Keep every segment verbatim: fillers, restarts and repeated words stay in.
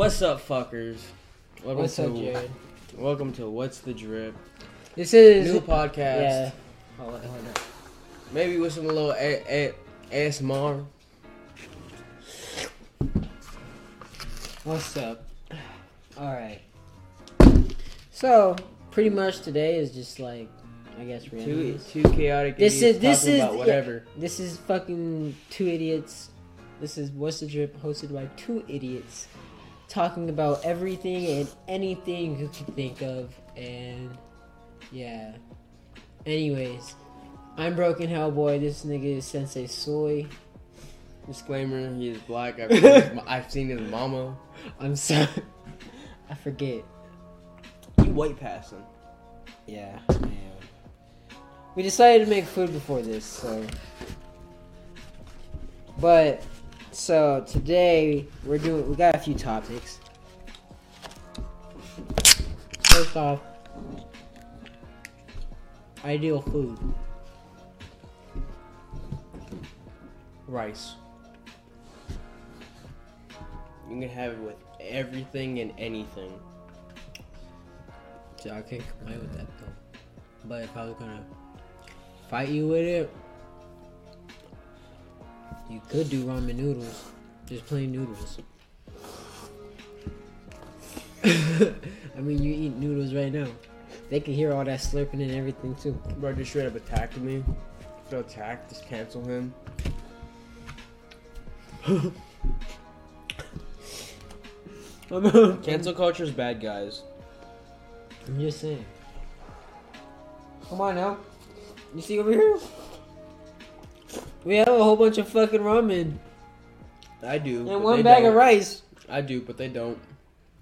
What's up, fuckers? Welcome What's to, up, Jared? Welcome to What's the Drip? This is new podcast. Yeah. Hold on, hold on. Maybe with some little a- a- A S M R. What's up? All right. So pretty much today is just like, I guess, random. Two, two chaotic this idiots is, this talking is, about whatever. Yeah, this is fucking two idiots. This is What's the Drip, hosted by two idiots, talking about everything and anything you can think of, and yeah. Anyways, I'm Broken Hellboy. This nigga is Sensei Soy. Disclaimer: he is black. I've seen his, I've seen his mama. I'm sorry. I forget. You white passed him. Yeah, man. We decided to make food before this, so. But. So today we're doing. We got a few topics. First off, ideal food: rice. You can have it with everything and anything. So I can't complain with that though. But if I was gonna fight you with it, you could do ramen noodles. Just plain noodles. I mean, you eat noodles right now. They can hear all that slurping and everything, too. Bro, just straight up attacked me. If they'll attack, just cancel him. Cancel culture's bad, guys. I'm just saying. Come on now. You see over here? We have a whole bunch of fucking ramen. I do. And one bag don't. of rice. I do, but they don't.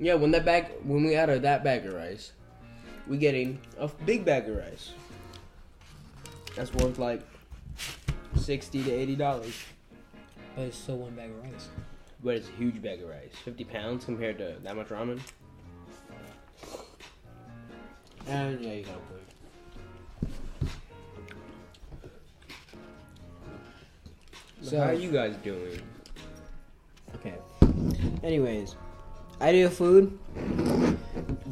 Yeah, when that bag, when we order that bag of rice, we getting a big bag of rice. That's worth like sixty to eighty dollars. But it's still one bag of rice. But it's a huge bag of rice, fifty pounds compared to that much ramen. And yeah, you gotta put it. So, how are you guys doing? Okay. Anyways, ideal food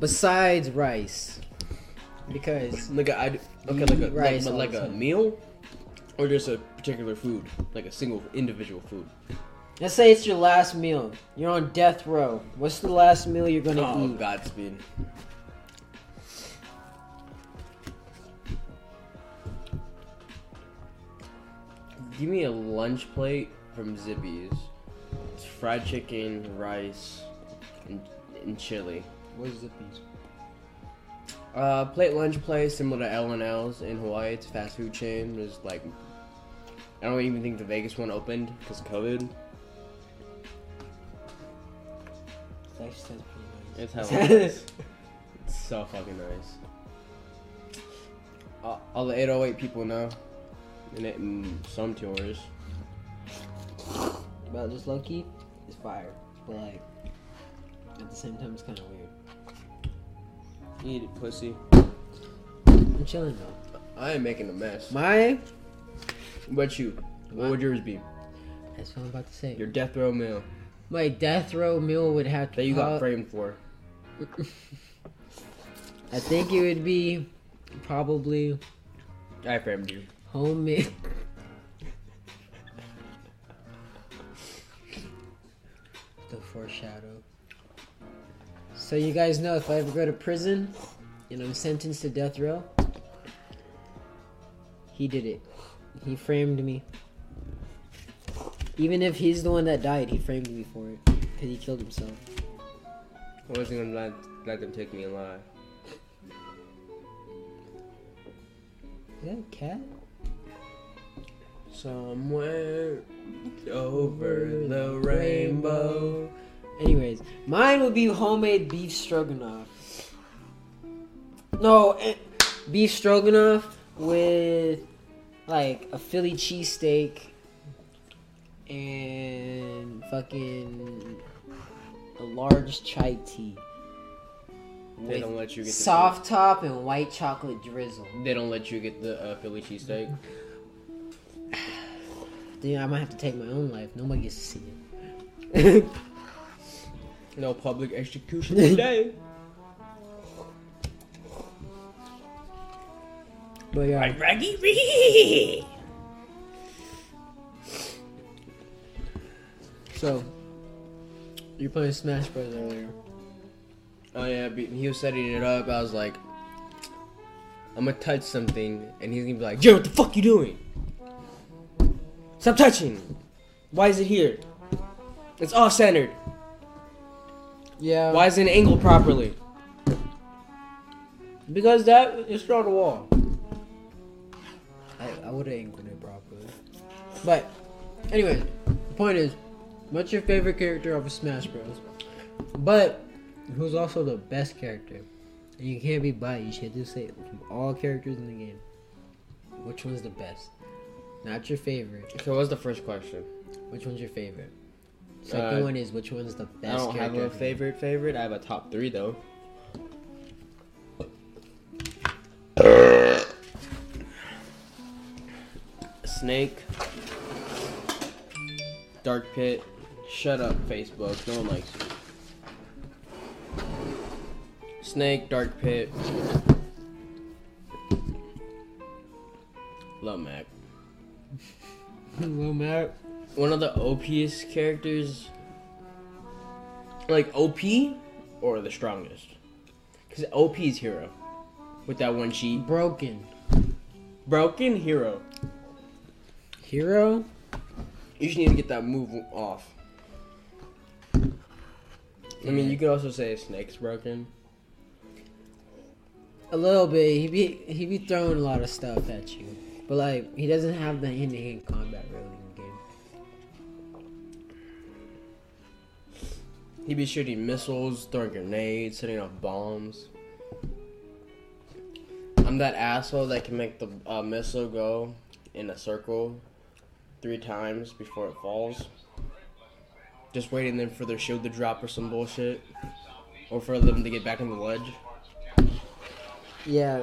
besides rice, because like a, I do, okay, like a rice like, like a meal, or just a particular food, like a single individual food. Let's say it's your last meal. You're on death row. What's the last meal you're gonna oh, eat? Oh, Godspeed. Give me a lunch plate from Zippy's. It's fried chicken, rice, and, and chili. What's Zippy's? Uh, plate lunch place similar to L and L's in Hawaii. It's a fast food chain. There's like, I don't even think the Vegas one opened because of COVID. It's actually sounds pretty nice. It's hella nice. It's so fucking nice. Uh, all the eight oh eight people know. And, it, and some tours. But just low key, it's fire. But like, at the same time, it's kind of weird. Eat it, pussy. I'm chilling though. I ain't making a mess. My? What you? My, what would yours be? That's what I'm about to say. Your death row meal. My death row meal would have to. That you got uh, framed for. I think it would be probably. I framed you. Homemade. The foreshadow. So you guys know if I ever go to prison and I'm sentenced to death row, he did it. He framed me. Even if he's the one that died, he framed me for it because he killed himself. I wasn't gonna let them take me alive. Is that a cat? Somewhere over the rainbow. Anyways, mine would be homemade beef stroganoff. No, beef stroganoff with like a Philly cheesesteak and fucking a large chai tea. They don't let you get the soft food. Top and white chocolate drizzle. They don't let you get the uh, Philly cheesesteak. Dude, I might have to take my own life. Nobody gets to see it. No public execution today. But yeah. Right, Raggy. So, you playing Smash Bros earlier? Oh yeah, he was setting it up. I was like, I'm gonna touch something, and he's gonna be like, Jared, what the fuck you doing? Stop touching! Why is it here? It's off-centered. Yeah. Why is it angled properly? Because that is through the wall. I, I would have angled it properly. But, anyway, the point is, what's your favorite character of Smash Bros? But, who's also the best character? And you can't be biased. You should just say from all characters in the game, which one's the best? Not your favorite. Okay, what was the first question? Which one's your favorite? Second uh, one is which one's the best I don't character have a favorite favorite. I have a top three though. Snake. Dark Pit. Shut up, Facebook. No one likes you. Snake, Dark Pit, Low Mac. Low Mac. One of the O P-est characters, like O P or the strongest, because O P is hero with that one cheat. Broken. Broken hero. Hero. You just need to get that move off. Yeah. I mean, you could also say Snake's broken. A little bit. He be he be throwing a lot of stuff at you, but like he doesn't have the hand to hand combat really in the game. He be shooting missiles, throwing grenades, setting off bombs. I'm that asshole that can make the uh, missile go in a circle three times before it falls. Just waiting then for their shield to drop or some bullshit, or for them to get back on the ledge. Yeah,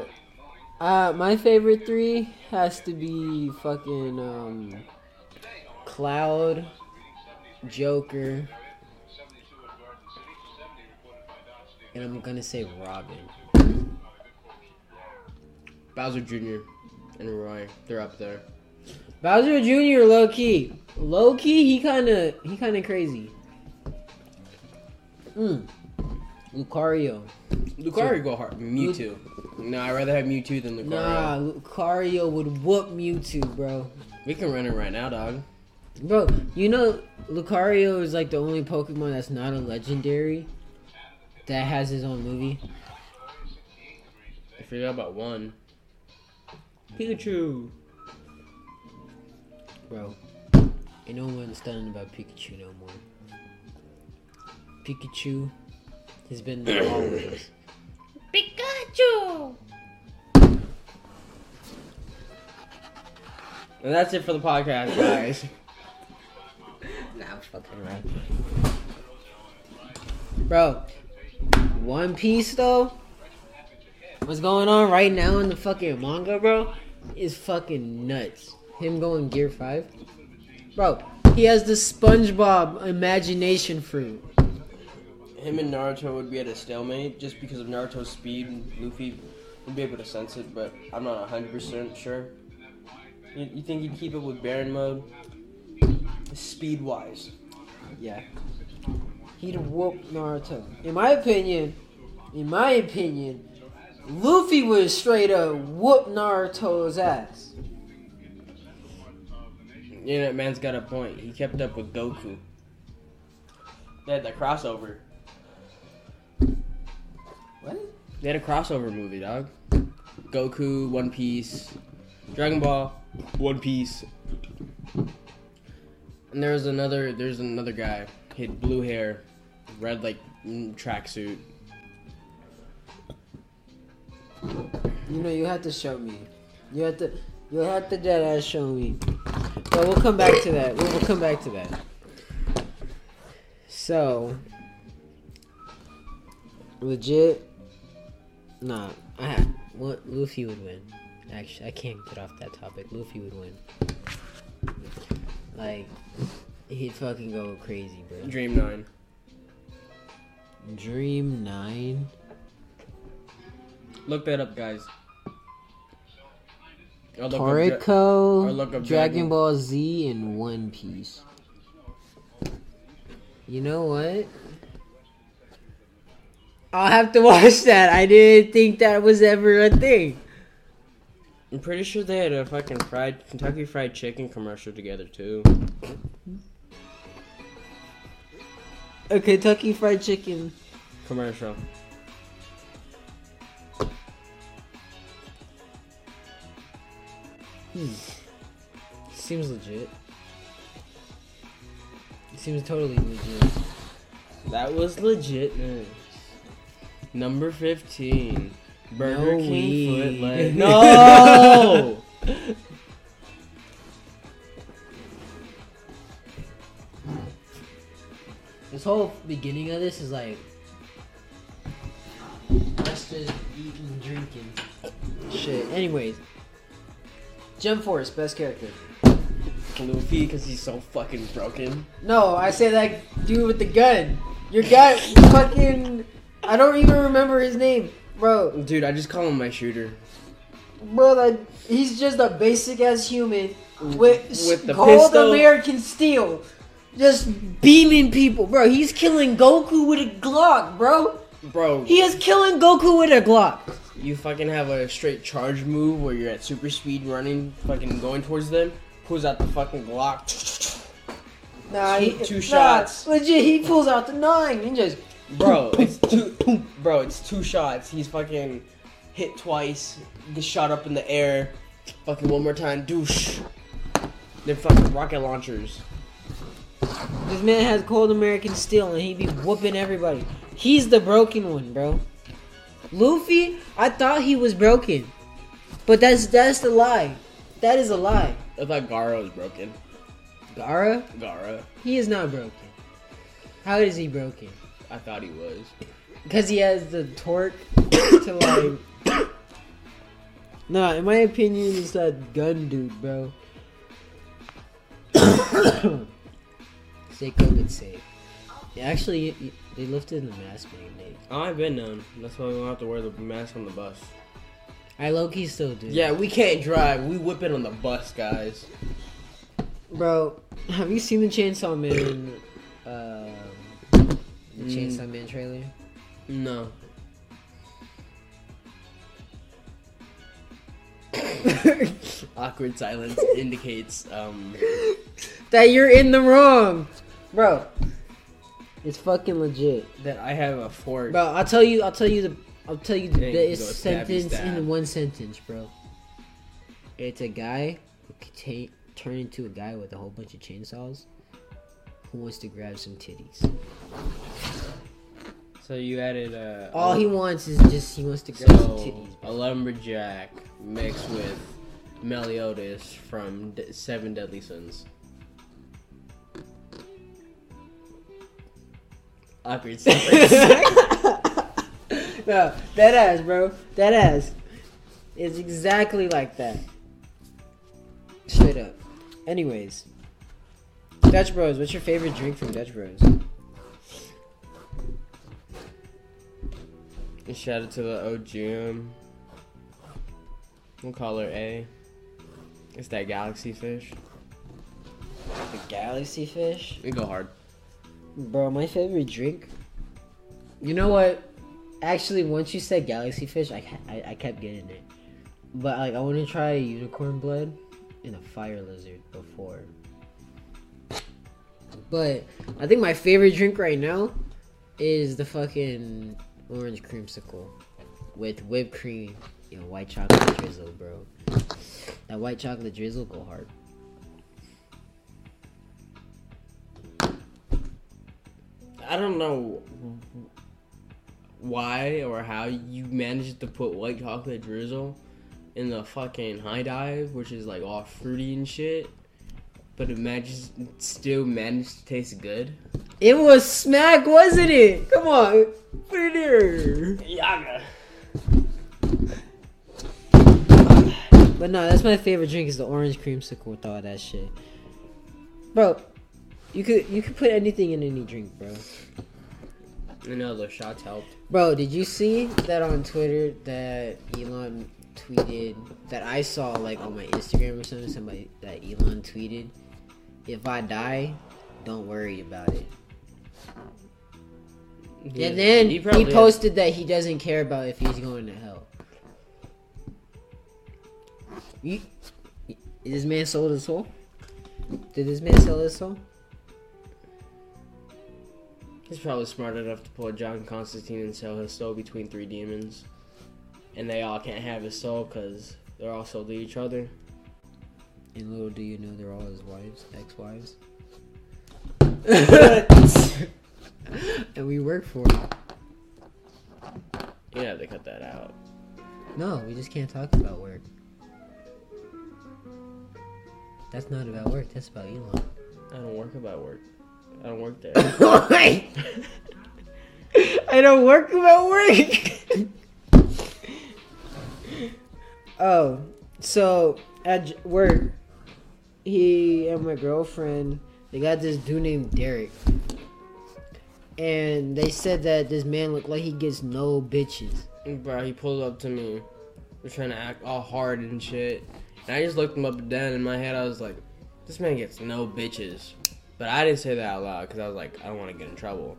uh, my favorite three has to be fucking um, Cloud, Joker, and I'm gonna say Robin. Bowser Junior and Roy, they're up there. Bowser Junior low key, low key, he kind of he kind of crazy. Mm. Lucario. Lucario go hard. Mewtwo. Luke- No, I'd rather have Mewtwo than Lucario. Nah, Lucario would whoop Mewtwo, bro. We can run it right now, dog. Bro, you know Lucario is like the only Pokemon that's not a legendary that has his own movie. I forgot about one. Pikachu. Bro, ain't no one's stunned about Pikachu no more. Pikachu has been there always. Pikachu! And that's it for the podcast, guys. Nah, I'm fucking right. Bro, One Piece, though? What's going on right now in the fucking manga, bro? Is fucking nuts. Him going Gear five? Bro, he has the SpongeBob imagination fruit. Him and Naruto would be at a stalemate just because of Naruto's speed. Luffy would be able to sense it, but I'm not one hundred percent sure. You, you think he'd keep it with Baron mode? Speed-wise. Yeah. He'd whoop Naruto. In my opinion, in my opinion, Luffy would straight up whoop Naruto's ass. You know, that man's got a point. He kept up with Goku. They had that crossover. What? They had a crossover movie, dog. Goku, One Piece, Dragon Ball, One Piece. And there was another, there's another guy. He had blue hair, red like tracksuit. You know, you have to show me. You have to, you have to deadass show me. But we'll come back to that. We'll, we'll come back to that. So. Legit, nah. I have, what Luffy would win. Actually, I can't get off that topic. Luffy would win. Like, he'd fucking go crazy, bro. Dream nine. Dream nine. Look that up, guys. I'll look Toriko, up, I'll look up Dragon, Dragon Ball Z, and One Piece. You know what? I'll have to watch that. I didn't think that was ever a thing. I'm pretty sure they had a fucking fried Kentucky Fried Chicken commercial together too. A Kentucky Fried Chicken commercial. Hmm. Seems legit. It seems totally legit. That was legitness. Number fifteen. Burger no King weed. Foot leg. No! This whole beginning of this is like us just eating, drinking, shit. Anyways, Jump Force best character. Luffy, because he's so fucking broken. No, I say that dude with the gun. Your guy, fucking. I don't even remember his name. Bro, dude, I just call him my shooter. Bro, like, he's just a basic ass human with, with the cold pistol. American steel, just beaming people. Bro, he's killing Goku with a Glock, bro. Bro, he is killing Goku with a Glock. You fucking have a straight charge move where you're at super speed, running, fucking going towards them. Pulls out the fucking Glock. Nah, two, he, two shots. Nah, legit, he pulls out the nine and just. Bro, it's two. Bro, it's two shots. He's fucking hit twice, gets shot up in the air, fucking one more time, douche. They're fucking rocket launchers. This man has cold American steel, and he be whooping everybody. He's the broken one, bro. Luffy, I thought he was broken, but that's that's the lie. That is a lie. I thought Gaara was broken. Gaara? Gaara. He is not broken. How is he broken? I thought he was. Because he has the torque to like... Nah, in my opinion, it's that gun dude, bro. Seiko could save. Actually, they lifted the mask when they... Oh, I've been known. That's why we don't have to wear the mask on the bus. I low-key still do. Yeah, we can't drive. We whip it on the bus, guys. Bro, have you seen the Chainsaw Man... uh... The Chainsaw Man trailer? No. Awkward silence indicates um that you're in the wrong, bro. It's fucking legit. That I have a fork. Bro, I'll tell you. I'll tell you the. I'll tell you the best sentence in one sentence, bro. It's a guy who can t- turn into a guy with a whole bunch of chainsaws. Who wants to grab some titties? So you added uh all he wants is just he wants to grab so some titties. Bro. A lumberjack mixed with Meliodas from De- Seven Deadly Sins. Awkward silence. No, that ass, bro. That ass is exactly like that. Straight up. Anyways. Dutch Bros, what's your favorite drink from Dutch Bros? And shout out to the O G M. We'll call her A. It's that galaxy fish. The galaxy fish? We go hard. Bro, my favorite drink? You know what? Actually, once you said galaxy fish, I I, I kept getting it. But like, I want to try unicorn blood and a fire lizard before. But I think my favorite drink right now is the fucking orange creamsicle with whipped cream and white chocolate drizzle, bro. That white chocolate drizzle go hard. I don't know why or how you managed to put white chocolate drizzle in the fucking high dive, which is like all fruity and shit. But it managed, still managed to taste good. It was smack, wasn't it? Come on, put it here. Yaga. But no, that's my favorite drink is the orange creamsicle with all that shit, bro. You could you could put anything in any drink, bro. I know those shots helped. Bro, did you see that on Twitter that Elon tweeted that I saw like on my Instagram or something? Somebody that Elon tweeted, "If I die, don't worry about it." Yeah, and then he, he posted is. that he doesn't care about if he's going to hell. You, this man sold his soul? Did this man sell his soul? He's probably smart enough to pull a John Constantine and sell his soul between three demons. And they all can't have his soul because they're all sold to each other. And little do you know, they're all his wives, ex-wives. And we work for him. You have to cut that out. No, we just can't talk about work. That's not about work, that's about Elon. I don't work about work. I don't work there. I don't work about work. Oh, so at work, he and my girlfriend, they got this dude named Derek. And they said that this man looked like he gets no bitches. Bro, he pulled up to me. We're trying to act all hard and shit. And I just looked him up and down. In my head, I was like, this man gets no bitches. But I didn't say that out loud because I was like, I don't want to get in trouble.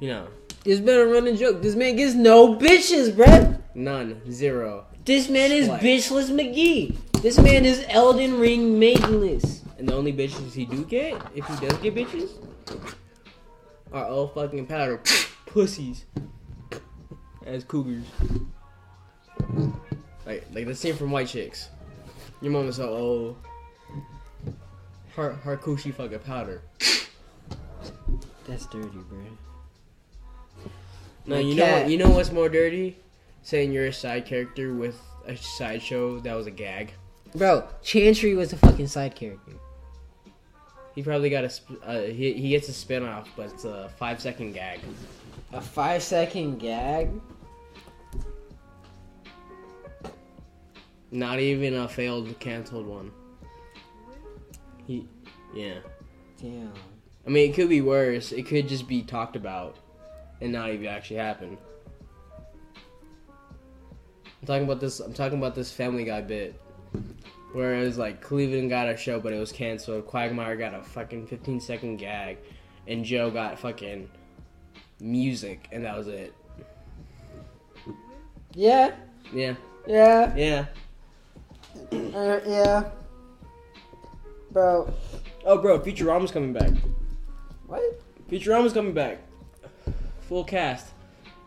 You know. It's been a running joke. This man gets no bitches, bruh. None. Zero. This man is like bitchless McGee. This man is Elden Ring maidenless. And the only bitches he do get, if he does get bitches, are all fucking powder pussies as cougars. Like, like the scene from White Chicks. Your mom is so old. Her, her cushy fucking powder. That's dirty, bro. No, you know what, you know what's more dirty? Saying you're a side character with a sideshow that was a gag. Bro, Chantry was a fucking side character. He probably got a uh, he he gets a spinoff, but it's a five second gag. A five second gag? Not even a failed canceled one. He, yeah. Damn. I mean, it could be worse. It could just be talked about and not even actually happen. I'm talking about this. I'm talking about this Family Guy bit, where it was like Cleveland got a show, but it was canceled. Quagmire got a fucking fifteen second gag, and Joe got fucking music, and that was it. Yeah. Yeah. Yeah. Yeah. Uh, yeah. Bro. Oh, bro, Futurama's coming back. What? Futurama's coming back. Full cast.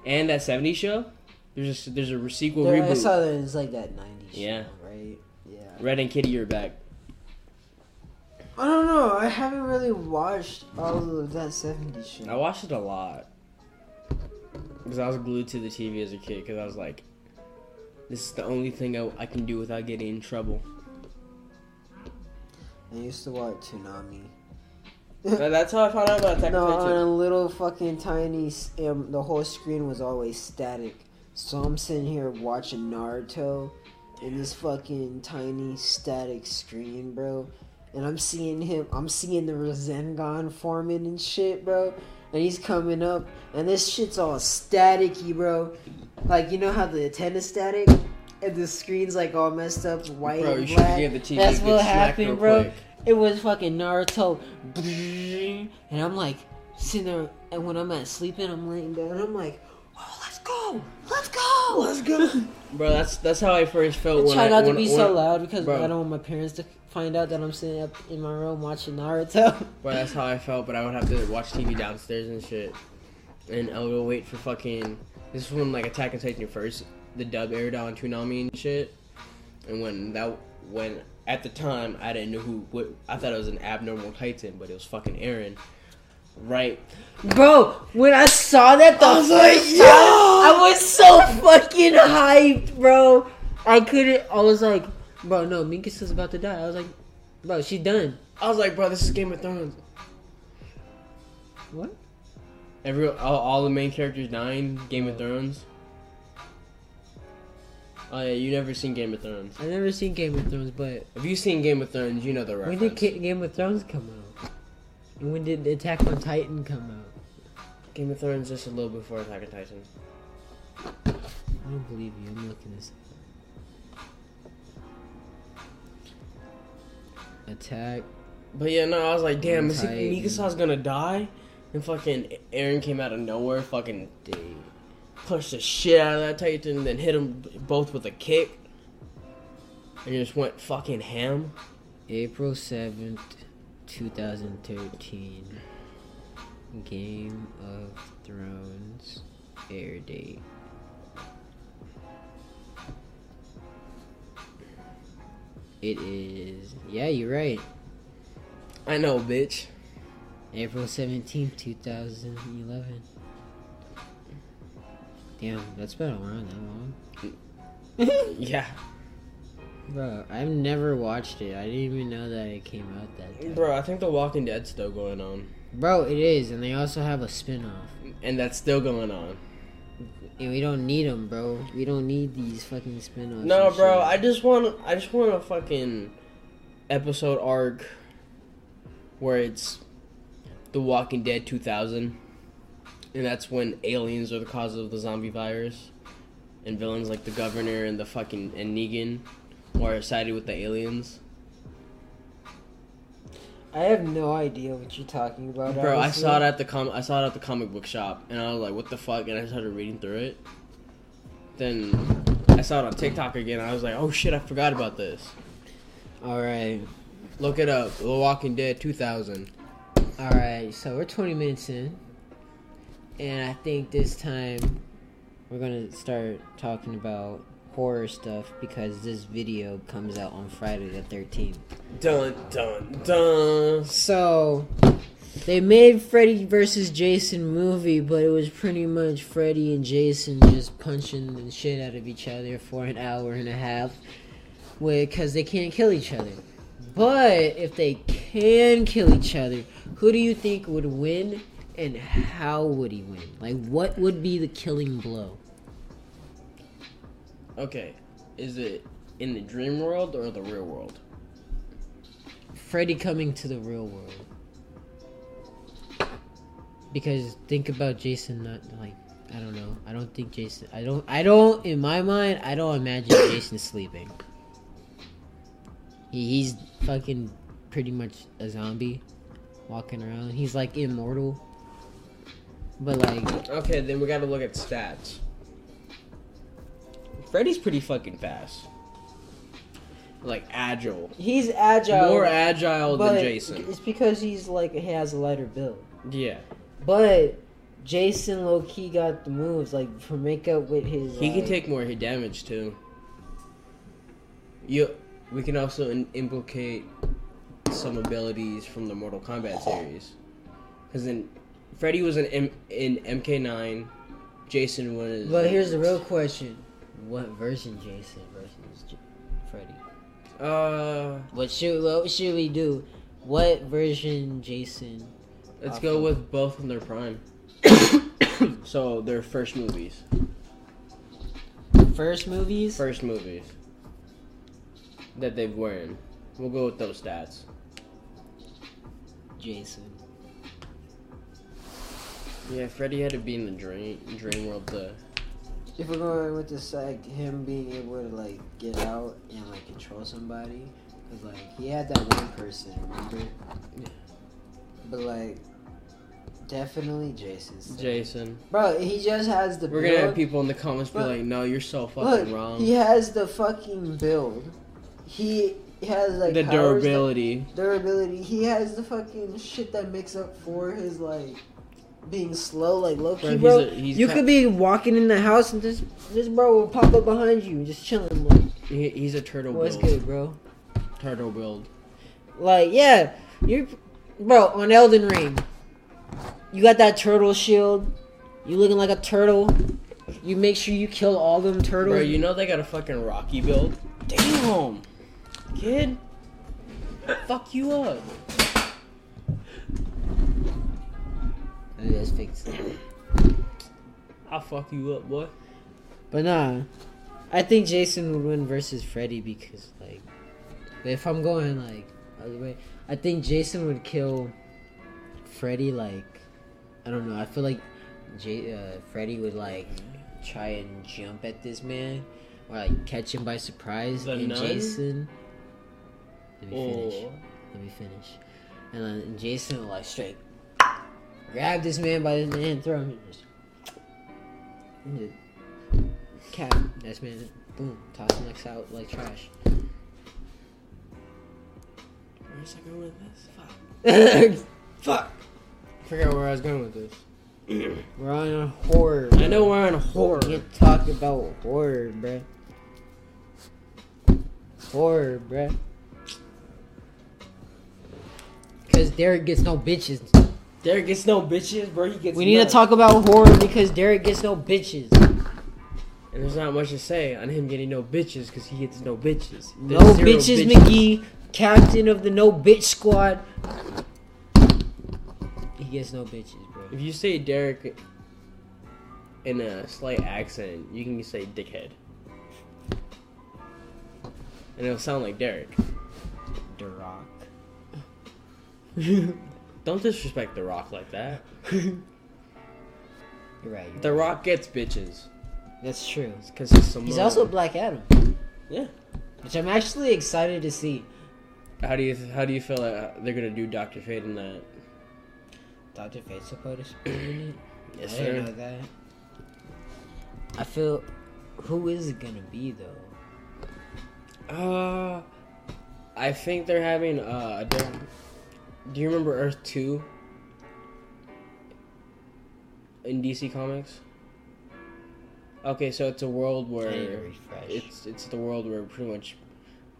And that seventies show? There's a, there's a sequel there, reboot. I saw that it's like that nineties yeah. show, right? Yeah. Red and Kitty are back. I don't know. I haven't really watched all of that seventies show. I watched it a lot. Because I was glued to the T V as a kid. Because I was like, this is the only thing I, I can do without getting in trouble. I used to watch Toonami. That's how I found out about Attack on Titan. No, on a little fucking tiny, um, the whole screen was always static. So I'm sitting here watching Naruto in this fucking tiny static screen, bro. And I'm seeing him, I'm seeing the Rasengan forming and shit, bro. And he's coming up, and this shit's all staticky, bro. Like, you know how the antenna's static? And the screen's like all messed up, white bro, and black. The T V That's what happened, bro. Quick. It was fucking Naruto, and I'm like sitting there. And when I'm at sleeping, I'm laying down. And I'm like, oh, let's go, let's go, let's go, bro. That's that's how I first felt. And when try I, not to when, be when, so loud because bro. I don't want my parents to find out that I'm sitting up in my room watching Naruto. Bro, that's how I felt. But I would have to watch T V downstairs and shit, and I would go wait for fucking. This is when like Attack on Titan first. The dub aired on Toonami and shit, and when that when at the time I didn't know who what, I thought it was an abnormal Titan, but it was fucking Eren, right? Bro, when I saw that, the I was like, yo, I was so fucking hyped, bro. I couldn't. I was like, bro, no, Minkus is about to die. I was like, bro, she's done. I was like, bro, this is Game of Thrones. What? Every all, all the main characters dying, Game of Thrones. Oh yeah, you never seen Game of Thrones. I never seen Game of Thrones, but if you seen Game of Thrones, you know the reference. When did Game of Thrones come out? And when did Attack on Titan come out? Game of Thrones just a little before Attack on Titan. I don't believe you. I'm looking this up. Attack. But yeah, no, I was like, damn, is Mikasa's gonna die? And fucking Eren came out of nowhere, fucking dude. Pushed the shit out of that Titan, and then hit them both with a kick. And just went fucking ham. April seventh, two thousand thirteen. Game of Thrones air date. It is. Yeah, you're right. I know, bitch. April seventeenth, two thousand eleven. Damn, that's been around that long. Yeah. Bro, I've never watched it. I didn't even know that it came out that day. Bro, I think The Walking Dead's still going on. Bro, it is, and they also have a spin-off. And that's still going on. And we don't need them, bro. We don't need these fucking spin-offs. No, bro, shit. I just want I just want a fucking episode arc where it's The Walking Dead two thousand. And that's when aliens are the cause of the zombie virus. And villains like the governor and the fucking and Negan are sided with the aliens. I have no idea what you're talking about. Bro, honestly. I saw it at the com- I saw it at the comic book shop, and I was like, "What the fuck?" And I started reading through it. Then I saw it on TikTok again. And I was like, "Oh shit, I forgot about this." All right, look it up. The Walking Dead two thousand. All right, so we're twenty minutes in, and I think this time we're gonna start talking about horror stuff because this video comes out on Friday the thirteenth. Dun dun dun. So they made Freddy versus Jason movie, but it was pretty much Freddy and Jason just punching the shit out of each other for an hour and a half, because they can't kill each other. But if they can kill each other, who do you think would win, and how would he win? Like, what would be the killing blow? Okay, is it in the dream world or the real world? Freddy coming to the real world. Because think about Jason not, like, I don't know. I don't think Jason, I don't, I don't, in my mind, I don't imagine Jason sleeping. He, he's fucking pretty much a zombie walking around. He's, like, immortal. But, like... Okay, then we gotta look at stats. Freddy's pretty fucking fast. Like, agile. He's agile. More agile than Jason. It's because he's, like, he has a lighter build. Yeah. But Jason low-key got the moves, like, for makeup with his... He like, can take more hit damage, too. You, we can also in- implicate some abilities from the Mortal Kombat series. Because then Freddy was in, M- in M K nine, Jason was... But here's the real question. What version Jason versus J- Freddy? Uh, what should what should we do? What version Jason? Let's go with both in their prime. So their first movies. First movies. First movies that they've worn. We'll go with those stats. Jason. Yeah, Freddy had to be in the dream dream world to. If we're going with this, like, him being able to, like, get out and, like, control somebody. Because, like, he had that one person, remember? Yeah. But, like, definitely Jason. So. Jason. Bro, he just has the build. We're going to have people in the comments but, be like, no, you're so fucking look, wrong. He has the fucking build. He has, like, the durability. That, durability. He has the fucking shit that makes up for his, like... Being slow, like low-key, bro. He's a, he's you ca- could be walking in the house and this this bro will pop up behind you, just chilling. Like, he, he's a turtle build. What's good, bro? Turtle build. Like, yeah, you, bro, on Elden Ring, you got that turtle shield. You looking like a turtle. You make sure you kill all them turtles. Bro, you know they got a fucking Rocky build. Damn, kid, fuck you up. That's fixed. I'll fuck you up, boy. But nah, I think Jason would win versus Freddy because, like, if I'm going like other way, I think Jason would kill Freddy. Like, I don't know. I feel like J- uh, Freddy would like try and jump at this man or like catch him by surprise. The and nun? Jason, let me oh. finish. Let me finish. And then Jason would like straight grab this man by his hand, throw him. And just cap this man. Boom. Toss him like out like trash. Where's I going with this? Fuck. Fuck. I forgot where I was going with this. We're on horror. Bro. I know we're on horror. You talk about horror, bruh. Horror, bruh. Because Derek gets no bitches. Derek gets no bitches, bro. He gets. We need none. to talk about horror because Derek gets no bitches. And there's not much to say on him getting no bitches because he gets no bitches. There's no bitches, bitches, McGee. Captain of the no bitch squad. He gets no bitches, bro. If you say Derek in a slight accent, you can say dickhead. And it'll sound like Derek. The Rock. Don't disrespect The Rock like that. You're right. You're the right. Rock gets bitches. That's true. Because he's so He's also Black Adam. Yeah. Which I'm actually excited to see. How do you how do you feel that they're gonna do Doctor Fate in that? Doctor Fate's supposed to be in it. Yes, I sir. Didn't know that. I feel. Who is it gonna be though? Uh, I think they're having uh. A different... Do you remember Earth Two? In D C Comics. Okay, so it's a world where it's it's the world where pretty much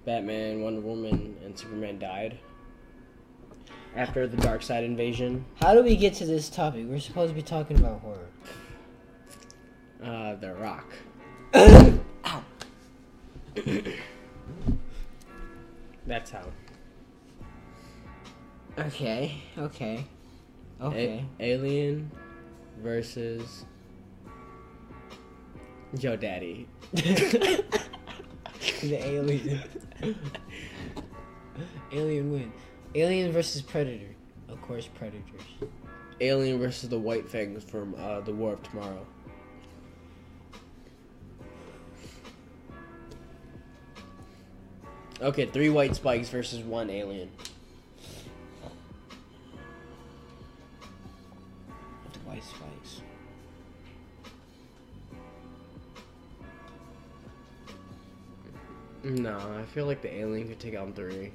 Batman, Wonder Woman, and Superman died after the Dark Side invasion. How do we get to this topic? We're supposed to be talking about horror. Uh, The Rock. Ow. That's how. Okay. Okay. Okay. A- Alien versus. Yo Daddy. The alien. Alien win. Alien versus Predator. Of course, Predators. Alien versus the White Fangs from uh, The War of Tomorrow. Okay, three white spikes versus one alien. The white spikes. No, I feel like the alien could take out three.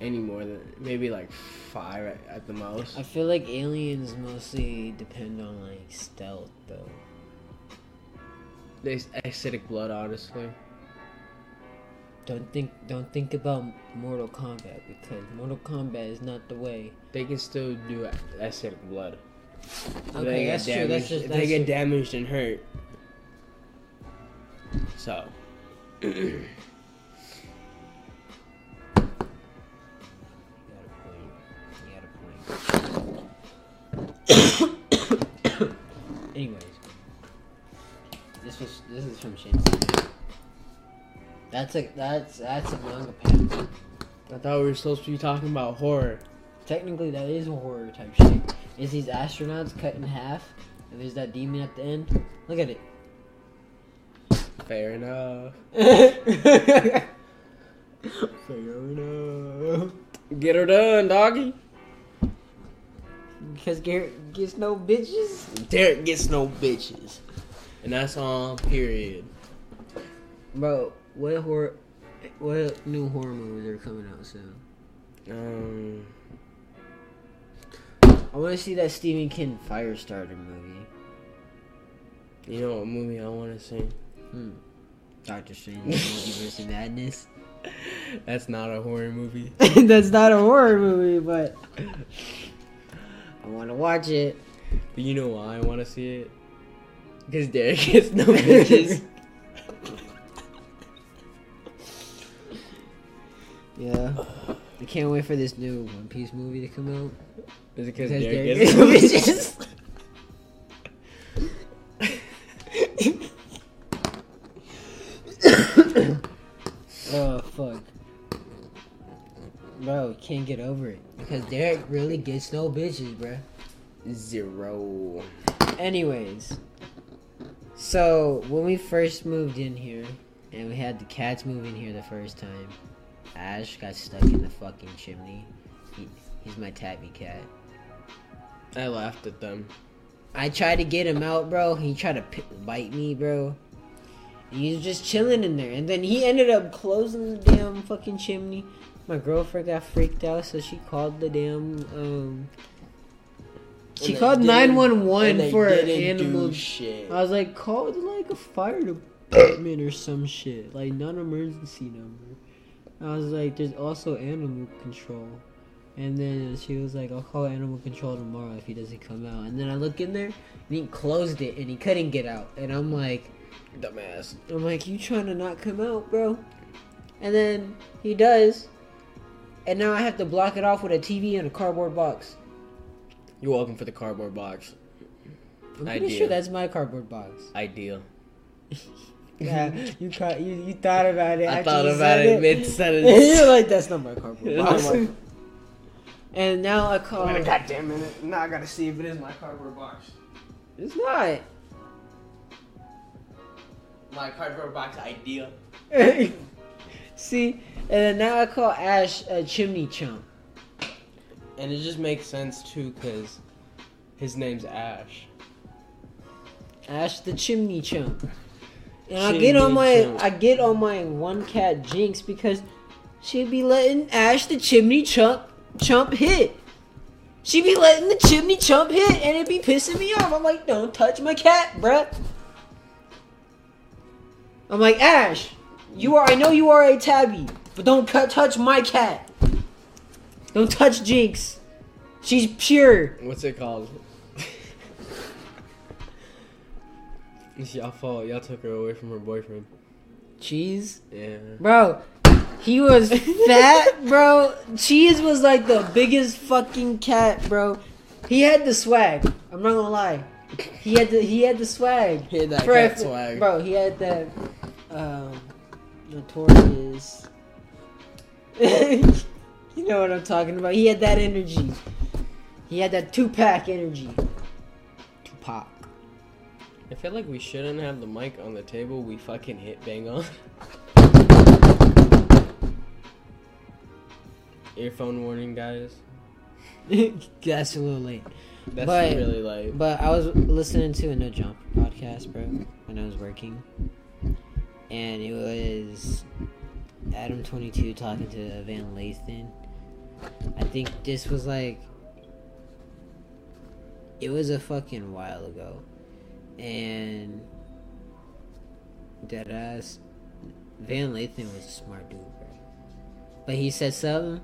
Any more than, maybe like five at, at the most. I feel like aliens mostly depend on like stealth though. There's acidic blood, honestly. Don't think, don't think about Mortal Kombat because Mortal Kombat is not the way. They can still do acidic blood. Okay, that's damaged, true. That's just, if that's they get true. damaged and hurt. So. Anyways, this was this is from Chainsaw Man. That's a that's that's a manga panel. I thought we were supposed to be talking about horror. Technically, that is a horror type shit. Is these astronauts cut in half, and there's that demon at the end? Look at it. Fair enough. Fair enough. Get her done, doggy. Because Garrett gets no bitches? Derek gets no bitches. And that's all, period. Bro, what horror, what new horror movies are coming out soon? Um, I want to see that Stephen King Firestarter movie. You know what movie I want to see? Hmm. Doctor Strange Multiverse of Madness. That's not a horror movie. That's not a horror movie, but... I want to watch it. But you know why I want to see it? Because Derek gets no bitches. Yeah. I can't wait for this new One Piece movie to come out. Is it because Derek, Derek gets, gets no bitches? Oh, fuck. Bro, can't get over it. Because Derek really gets no bitches, bro. Zero. Anyways, so when we first moved in here, and we had the cats move in here the first time, Ash got stuck in the fucking chimney. He, he's my tabby cat. I laughed at them. I tried to get him out, bro. He tried to p- bite me, bro. He was just chilling in there. And then he ended up closing the damn fucking chimney. My girlfriend got freaked out, so she called the damn, um... She called nine one one for an animal shit. I was like, call, like, a fire department or some shit. Like, non-emergency number. I was like, there's also animal control. And then she was like, I'll call animal control tomorrow if he doesn't come out. And then I look in there, and he closed it, and he couldn't get out. And I'm like... Dumbass. I'm like, you trying to not come out, bro? And then he does. And now I have to block it off with a T V and a cardboard box. You're welcome for the cardboard box. I'm pretty Ideal. sure that's my cardboard box. Ideal. Yeah, you, ca- you you thought about it. I thought about it, it mid-sentence. You're like, that's not my cardboard box. And now I call... Wait a goddamn minute. Now I gotta see if it is my cardboard box. It's not. My cardboard box idea. See, and then now I call Ash a chimney chump. And it just makes sense too, cause his name's Ash. Ash the chimney chump. And chimney I get on my chump. I get on my one cat Jinx because she be letting Ash the chimney chump chump hit. She be letting the chimney chump hit, and it be pissing me off. I'm like, don't touch my cat, bruh. I'm like, Ash, you are, I know you are a tabby, but don't cut, touch my cat. Don't touch Jinx. She's pure. What's it called? It's y'all fault. Y'all took her away from her boyfriend. Cheese? Yeah. Bro, he was fat, bro. Cheese was like the biggest fucking cat, bro. He had the swag. I'm not gonna lie. He had the he had the swag. He had that for, cat swag, bro. He had that um, notorious. You know what I'm talking about. He had that energy. He had that two-pack energy. Tupac. I feel like we shouldn't have the mic on the table. We fucking hit bang on. Earphone warning, guys. That's a little late. That's but, really late. But I was listening to a No Jump podcast, bro, when I was working. And it was Adam twenty-two talking to Van Lathan. I think this was like... It was a fucking while ago. And... Deadass. Van Lathan was a smart dude, bro. But he said something.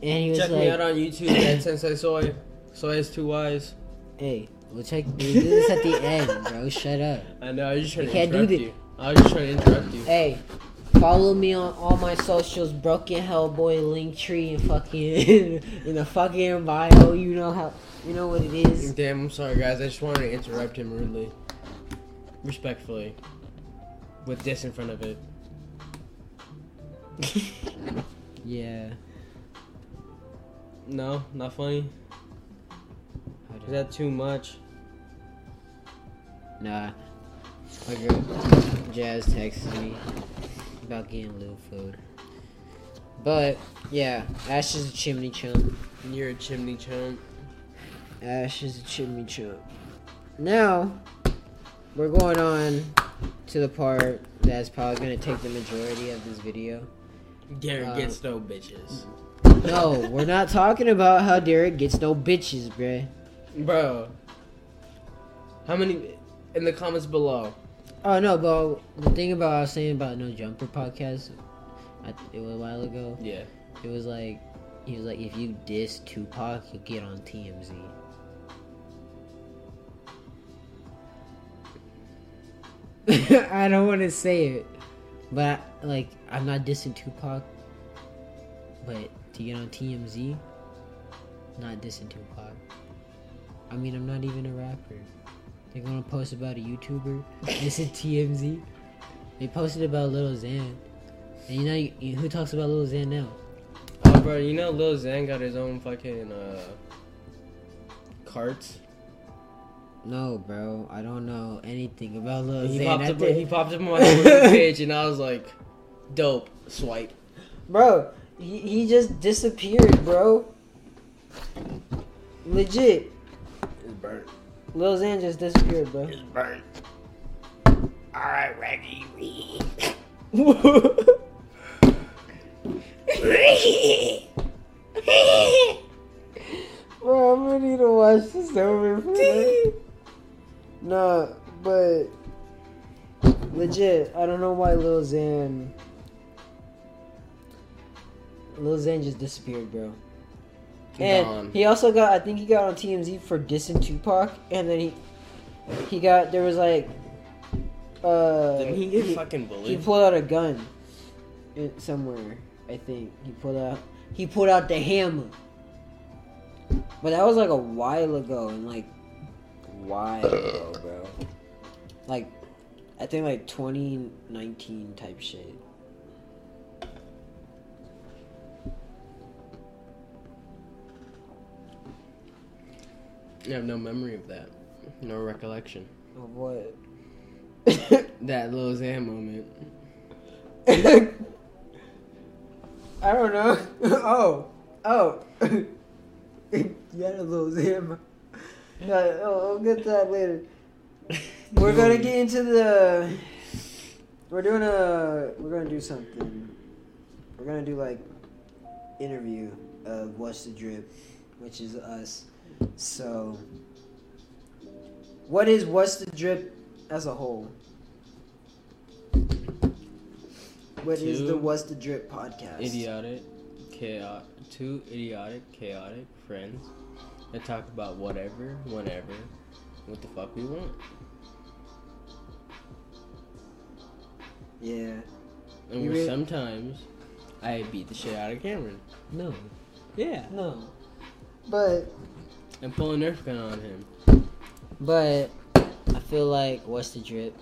And he was Check like... Check me out on YouTube, man, Sensei Soy. So it's two Y's. Hey, we'll check. We do this at the end, bro. Shut up. I know. I was just trying we to interrupt you. I was just trying to interrupt you. Hey, follow me on all my socials. Broken Hellboy, Linktree, and fucking in the fucking bio. You know how. You know what it is. Damn. I'm sorry, guys. I just wanted to interrupt him rudely, respectfully, with this in front of it. Yeah. No, not funny. Is that too much? Nah. My girl Jazz texted me about getting little food. But, yeah. Ash is a chimney chump. You're a chimney chump. Ash is a chimney chump. Now, we're going on to the part that's probably going to take the majority of this video. Derek um, gets no bitches. No, we're not talking about how Derek gets no bitches, bruh. Bro, how many in the comments below? Oh no, but the thing about I was saying about No Jumper podcast, I, it was a while ago. Yeah, it was like he was like, if you diss Tupac, you get on T M Z. I don't want to say it, but I, like I'm not dissing Tupac, but to get on T M Z, not dissing Tupac. I mean, I'm not even a rapper. They're gonna post about a YouTuber. This is T M Z. They posted about Lil Xan. And you know, you, you, who talks about Lil Xan now? Oh, bro, you know Lil Xan got his own fucking, uh... carts? No, bro. I don't know anything about Lil he Xan. Popped up, he popped up on my page, and I was like, dope, swipe. Bro, he, he just disappeared, bro. Legit. It's burnt. Lil Xan just disappeared, bro. It's burnt. Alright, Reggie. Bro, I'm gonna need to watch this over for that. Nah, but legit, I don't know why Lil Xan Lil Xan just disappeared, bro. And Gone. He also got, I think he got on T M Z for dissing Tupac, and then he he got, there was like uh Didn't he get he, fucking bullied? He pulled out a gun somewhere, I think. He pulled out he pulled out the hammer. But that was like a while ago, and like, why, bro, bro? Like, I think like twenty nineteen type shit. I have no memory of that. No recollection. Of what? That Lil Xan moment. I don't know. Oh. Oh. You had a Lil Xan. No, oh, I'll get to that later. We're gonna get into the. We're doing a. We're gonna do something. We're gonna do like interview of What's the Drip, which is us. So, what is What's the Drip as a whole? What Two is the What's the Drip podcast? Idiotic, chaotic. Two idiotic, chaotic friends that talk about whatever, whenever, what the fuck we want. Yeah. And you we're really... sometimes I beat the shit out of Cameron. No. Yeah. No. But. I'm pulling Nerf gun on him. But I feel like What's the Drip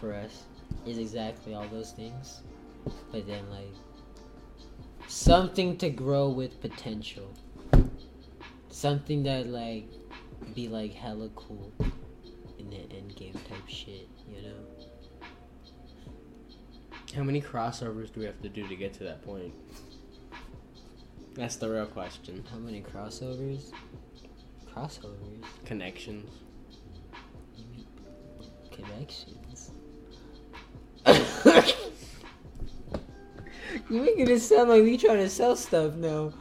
for us is exactly all those things. But then, like, something to grow with potential. Something that, like, be, like, hella cool in the end game type shit, you know? How many crossovers do we have to do to get to that point? That's the real question. How many crossovers? Crossovers? Connections. Connections? You're making it sound like we trying to sell stuff now.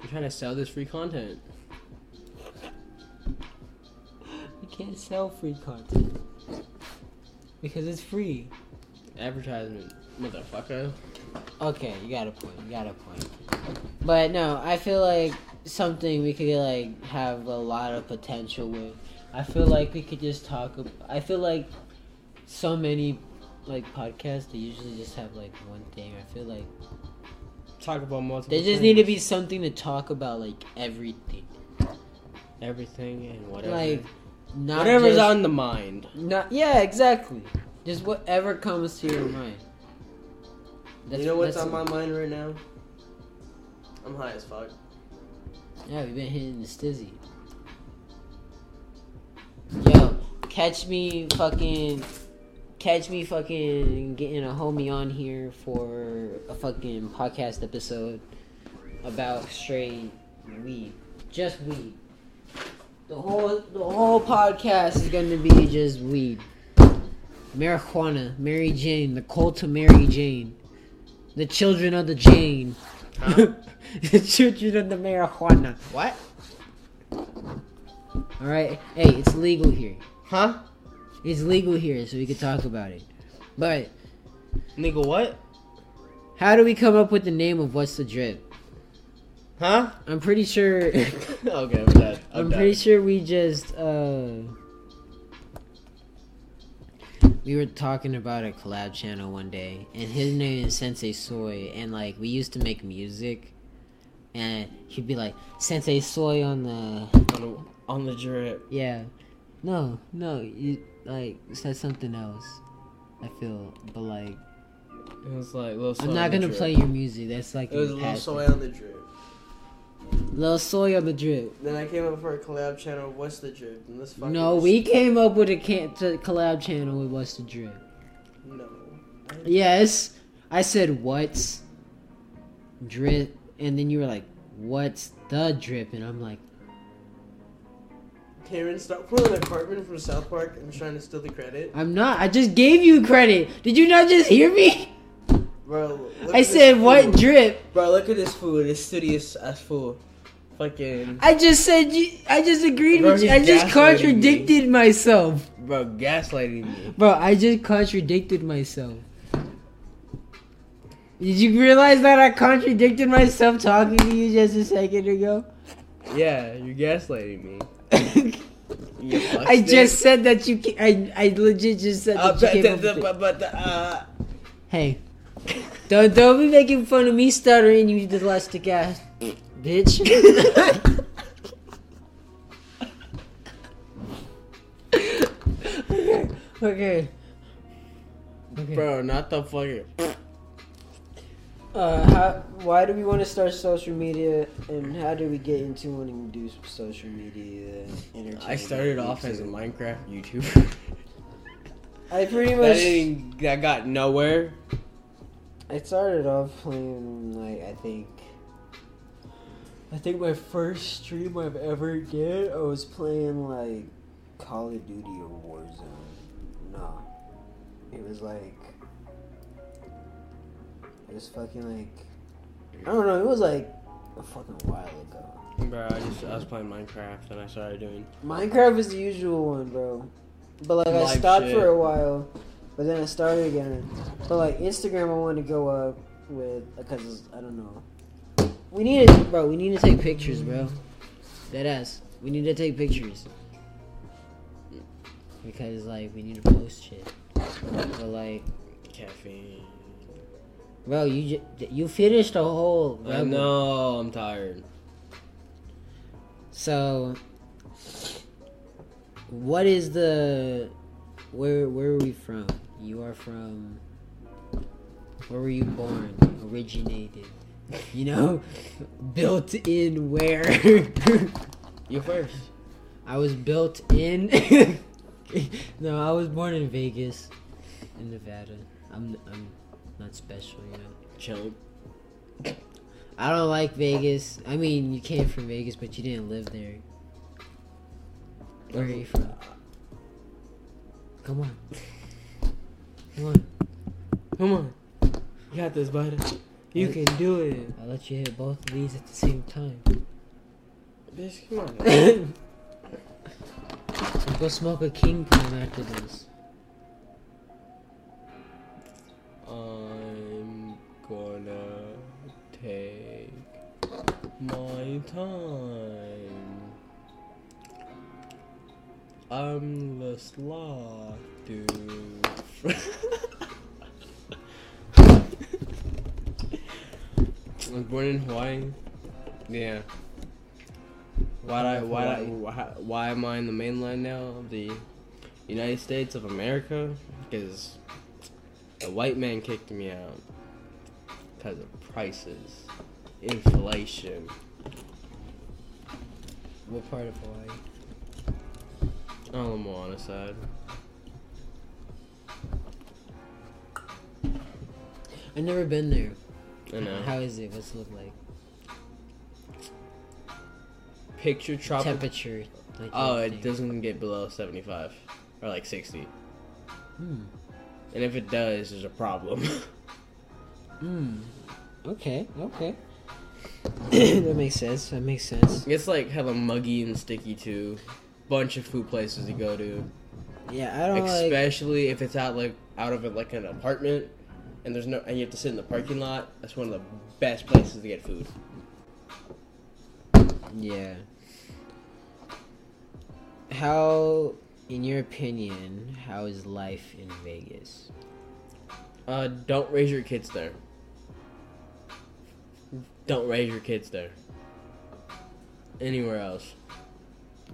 We're trying to sell this free content. We can't sell free content. Because it's free. Advertisement, motherfucker. Okay, you got a point, you got a point. But no, I feel like something we could like have a lot of potential with. I feel like we could just talk about, I feel like so many like podcasts, they usually just have like one thing. I feel like talk about multiple. They just things. Need to be something to talk about, like everything, everything and whatever. Like not whatever's just, on the mind. Not yeah, exactly. Just whatever comes to your mind. That's, you know what's on my mind right now? I'm high as fuck. Yeah, we've been hitting the stizzy. Yo, catch me fucking. Catch me fucking getting a homie on here for a fucking podcast episode about straight weed. Just weed. The whole the whole podcast is gonna be just weed. Marijuana, Mary Jane, the cult to Mary Jane. The children of the Jane. Huh? The children of the marijuana. What? Alright, hey, it's legal here. Huh? It's legal here, so we can talk about it. But legal what? How do we come up with the name of What's the Drip? Huh? I'm pretty sure. Okay, I'm dead. I'm, I'm dead. pretty sure we just uh, we were talking about a collab channel one day, and his name is Sensei Soy, and like we used to make music, and he'd be like Sensei Soy on the on the, on the drip. Yeah. No, no, you like said something else. I feel, but like it was like Lil Soy. I'm not gonna play your music. That's like it was Lil Soy on the drip. Lil Sawyer the Drip. Then I came up for a collab channel, What's the Drip? And this fucking no, we came up with a can- collab channel with What's the Drip. No. I yes. I said, what's drip? And then you were like, what's the drip? And I'm like... Karen, stop pulling that Cartman from South Park and trying to steal the credit. I'm not. I just gave you credit. Did you not just hear me? Bro, look I at said, this what food. Drip? Bro, look at this fool. This studious ass fool. Fucking... I just said... You, I just agreed bro, with you. I just contradicted me. myself. Bro, gaslighting me. Bro, I just contradicted myself. Did you realize that I contradicted myself talking to you just a second ago? Yeah, you're gaslighting me. you I stick. just said that you. Ca- I I legit just said uh, that you came the, the, but the, uh... Hey, don't don't be making fun of me stuttering. You dyslexic ass bitch. okay. okay, okay, bro, not the fucking. Uh, how, why do we want to start social media, and how did we get into wanting to do social media? I started off as a Minecraft YouTuber. I pretty much... That, didn't, that got nowhere. I started off playing, like, I think... I think my first stream I've ever did, I was playing, like, Call of Duty or Warzone. Nah. It was, like... It was fucking like, I don't know, it was like a fucking while ago. Bro, I just I was playing Minecraft and I started doing... Minecraft is the usual one, bro. But like Life I stopped shit. for a while, but then I started again. But like Instagram I wanted to go up with, because I don't know. We need to, bro, we need to take pictures, bro. Deadass. We need to take pictures. Because like, we need to post shit. But like... Caffeine... Bro, you you finished the whole... I know, I'm tired. So, what is the... Where where are we from? You are from... Where were you born? Originated? You know? Built in where? You first. I was built in... No, I was born in Vegas, in Nevada. I'm... I'm Not special, you know. Chill. I don't like Vegas. I mean, you came from Vegas, but you didn't live there. Where are you from? Come on. Come on. Come on. You got this, buddy. You I'll, can do it. I'll let you hit both of these at the same time. Bitch, come on. Go smoke a king pong after this. I'm gonna take my time. I'm the sloth, dude. I was born in Hawaii. Yeah. Why I, why I, why why am I in the mainland now of the United States of America? Because the white man kicked me out because of prices, inflation. What part of Hawaii? On the Moana side. I've never been there. I know. How is it? What's it look like? Picture tropical temperature. Like oh, it thing. doesn't get below seventy-five or like sixty. Hmm. And if it does, there's a problem. Hmm. Okay, okay. That makes sense, that makes sense. It's like hella muggy and sticky too. Bunch of food places to go to. Yeah, I don't Especially like... Especially if it's out like out of like an apartment and there's no and you have to sit in the parking lot. That's one of the best places to get food. Yeah. How... In your opinion, how is life in Vegas? Uh, don't raise your kids there. Don't raise your kids there. Anywhere else.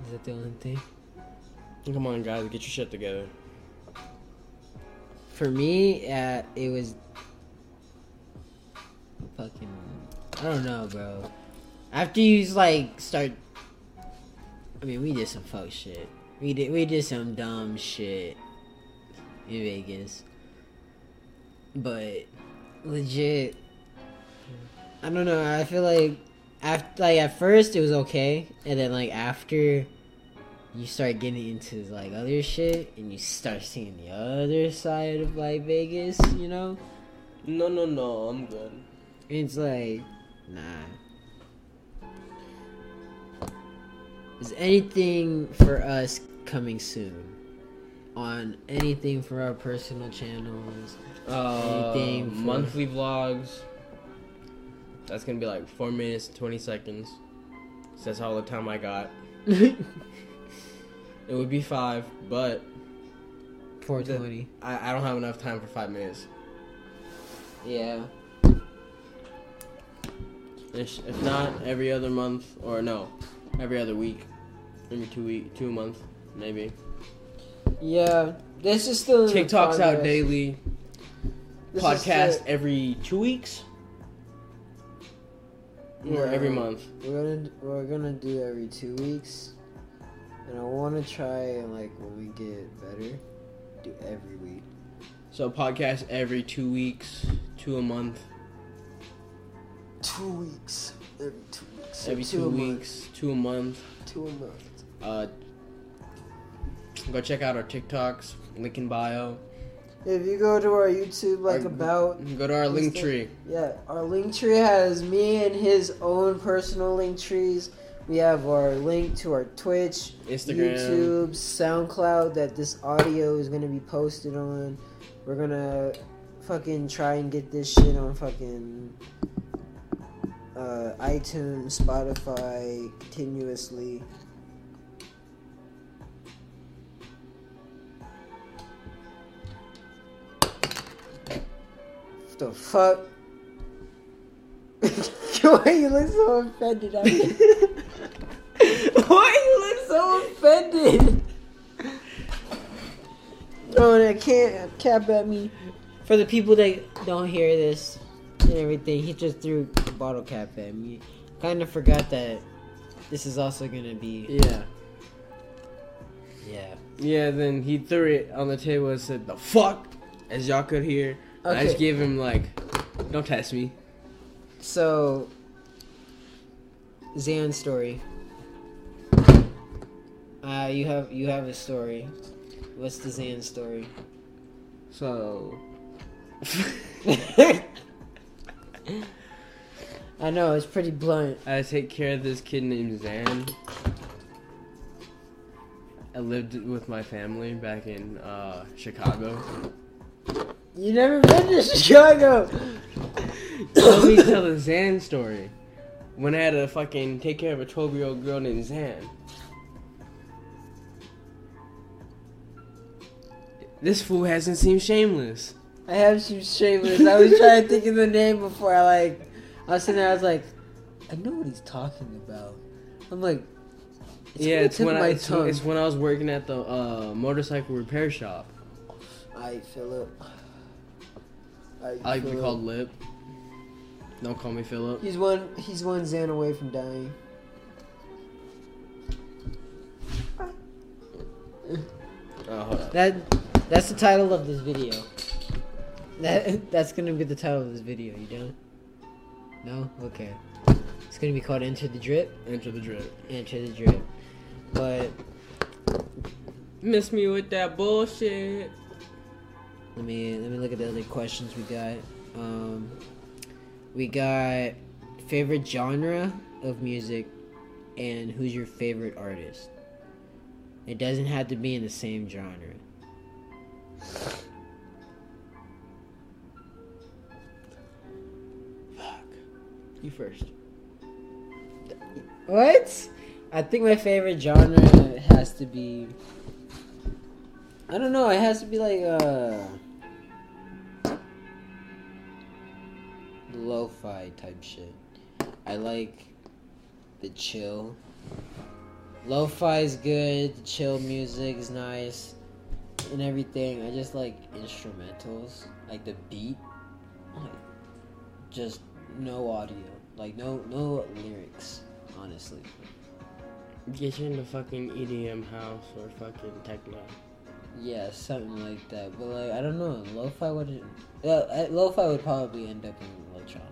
Is that the only thing? Come on, guys, get your shit together. For me, uh, it was... Fucking... I don't know, bro. After you like start, I mean, we did some fuck shit. We did we did some dumb shit in Vegas, but legit, I don't know. I feel like after like at first it was okay, and then like after you start getting into like other shit, and you start seeing the other side of like Vegas, you know? No, no, no, I'm good. It's like, nah. Is anything for us coming soon? On anything for our personal channels? Uh, anything for... monthly vlogs. That's gonna be like four minutes and twenty seconds. So that's all the time I got. It would be five, but four twenty. The, I, I don't have enough time for five minutes. Yeah. If, if not, every other month, or no, every other week, every two week, two month, maybe. Yeah, this is still TikTok's out daily. This podcast every two weeks, yeah, or every month. We're gonna we're gonna do every two weeks. And I want to try and, like, when we get better, do every week. So, podcast every two weeks, two a month. Two weeks. Every two weeks. Every two, two weeks, month. two a month. Two a month. Uh, go check out our TikToks, link in bio. If you go to our YouTube, like, our, about... Go to our link tree. Yeah, our link tree has me and his own personal link trees. We have our link to our Twitch, Instagram, YouTube, SoundCloud that this audio is going to be posted on. We're going to fucking try and get this shit on fucking uh, iTunes, Spotify, continuously. What the fuck? Why you look so offended? I mean. Why you look so offended? Throwing that can cap at me. For the people that don't hear this and everything, he just threw a bottle cap at me. Kind of forgot that this is also gonna be. Yeah. Yeah. Yeah. Then he threw it on the table and said, "The fuck," as y'all could hear. Okay. I just gave him like, "Don't test me." So, Zan's story. Uh, you have you have a story. What's the Zan story? So, I know it's pretty blunt. I take care of this kid named Zan. I lived with my family back in uh, Chicago. You never been to Chicago. Let me tell the Zan story. When I had to fucking take care of a twelve-year-old girl named Zan. This fool hasn't seen Shameless. I have seen Shameless. I was trying to think of the name before I, like... I was sitting there, I was like, I know what he's talking about. I'm like... It's yeah, it's when, I, it's, it's when I was working at the uh, motorcycle repair shop. I feel it. I, I like to be called Lip. Don't call me Philip. He's one. He's one Zan away from dying. Oh, hold on. That that's the title of this video. That that's gonna be the title of this video. You down? No? Okay. It's gonna be called "Enter the Drip." Enter the drip. Enter the drip. But miss me with that bullshit. Let me let me look at the other questions we got. Um. We got favorite genre of music and who's your favorite artist. It doesn't have to be in the same genre. Fuck. You first. What? I think my favorite genre has to be... I don't know. It has to be like... uh. Lo-fi type shit. I like the chill. Lo-fi is good. The chill music is nice, and everything. I just like instrumentals, like the beat, just no audio. Like, no no lyrics, honestly. Get you in the fucking E D M house or fucking techno. Yeah, something like that. But, like, I don't know. Lo-fi wouldn't... Well, lo-fi would probably end up in electronic.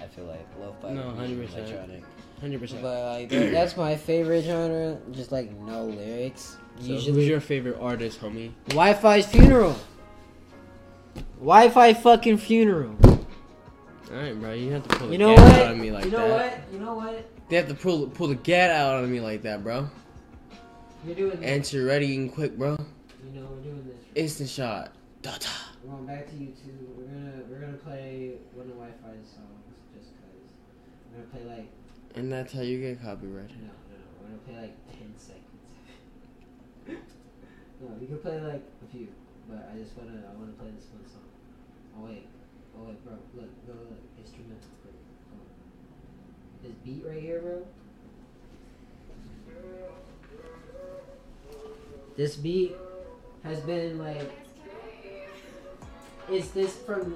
I feel like lo-fi no, would be one hundred percent. Electronic. one hundred percent. But, like, that's my favorite genre. Just, like, no lyrics. So usually, who's your favorite artist, homie? Wi-Fi's Funeral. Wi-Fi fucking Funeral. Alright, bro. You have to pull the you know gat what? out of me like that. You know that. what? You know what? They have to pull pull the gat out of me like that, bro. You're doing this. Answer ready and quick, bro. You know we're doing this. Instant shot. Da-da. We're going back to YouTube. We're gonna we're gonna play one of Wi-Fi's songs just cause. We're gonna play like. And that's how you get copyrighted. No, no, no. We're gonna play like ten seconds. No, you can play like a few, but I just wanna I wanna play this one song. Oh wait. Oh wait, bro, look, no, look, instrumental. This beat right here, bro. This beat has been like, it's this from,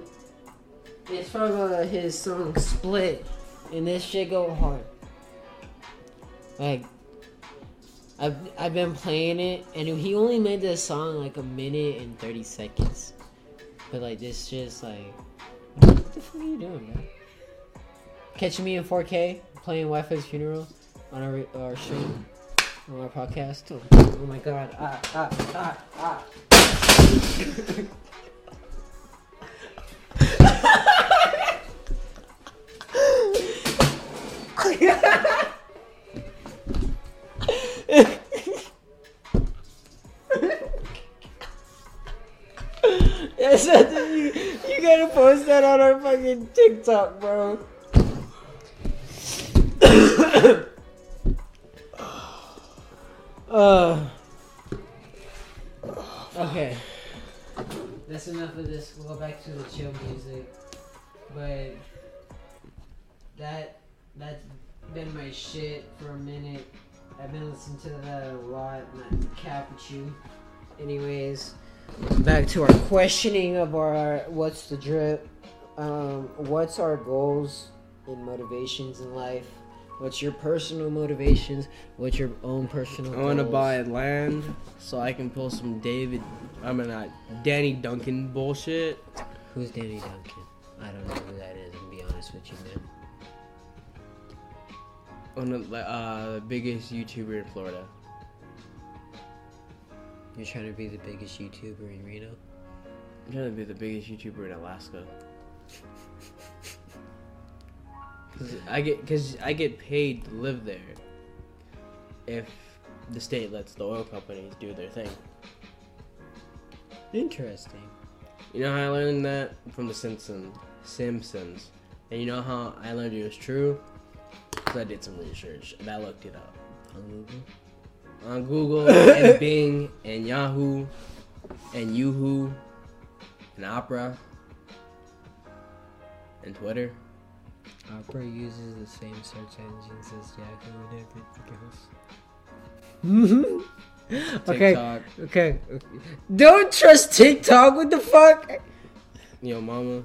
it's from uh, his song Split, and this shit go hard. Like, I've I've been playing it, and he only made this song like a minute and thirty seconds, but like this shit's like. What the fuck are you doing, man? Catching me in four K, playing Wi-Fi's Funeral on our, our stream, on our podcast. Oh, oh my god. Ah, ah, ah, ah. Yes, that's it. You gotta post that on our fucking TikTok, bro. uh, okay. That's enough of this. We'll go back to the chill music. But that that's been my shit for a minute. I've been listening to that a lot, and I cap with you. Anyways. Back to our questioning of our what's the drip, um, what's our goals and motivations in life, what's your personal motivations, what's your own personal goals. I want to buy land so I can pull some David, I mean not Danny Duncan bullshit. Who's Danny Duncan? I don't know who that is, to be honest with you, man. One of the uh, biggest YouTuber in Florida. You're trying to be the biggest YouTuber in Reno? I'm trying to be the biggest YouTuber in Alaska. Cause I get, cause I get paid to live there. If the state lets the oil companies do their thing. Interesting. You know how I learned that? From The Simpsons. Simpsons. And you know how I learned it was true? Cause I did some research and I looked it up. On Google? On Google and Bing and Yahoo and Yoohoo and Opera and Twitter. Opera uses the same search engines as Yahoo and everything else. TikTok. Okay, okay. Don't trust TikTok. What the fuck? Yo, mama.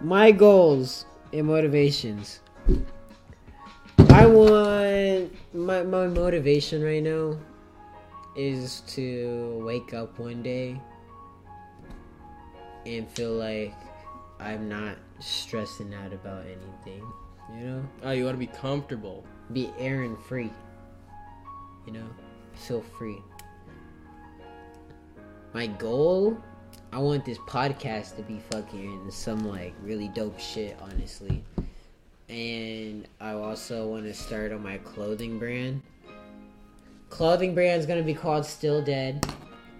My goals and motivations. I want, my, my motivation right now is to wake up one day and feel like I'm not stressing out about anything, you know? Oh, you want to be comfortable. Be Eren free, you know? Feel free. My goal, I want this podcast to be fucking some like really dope shit, honestly. And I also want to start on my clothing brand. Clothing brand is going to be called Still Dead.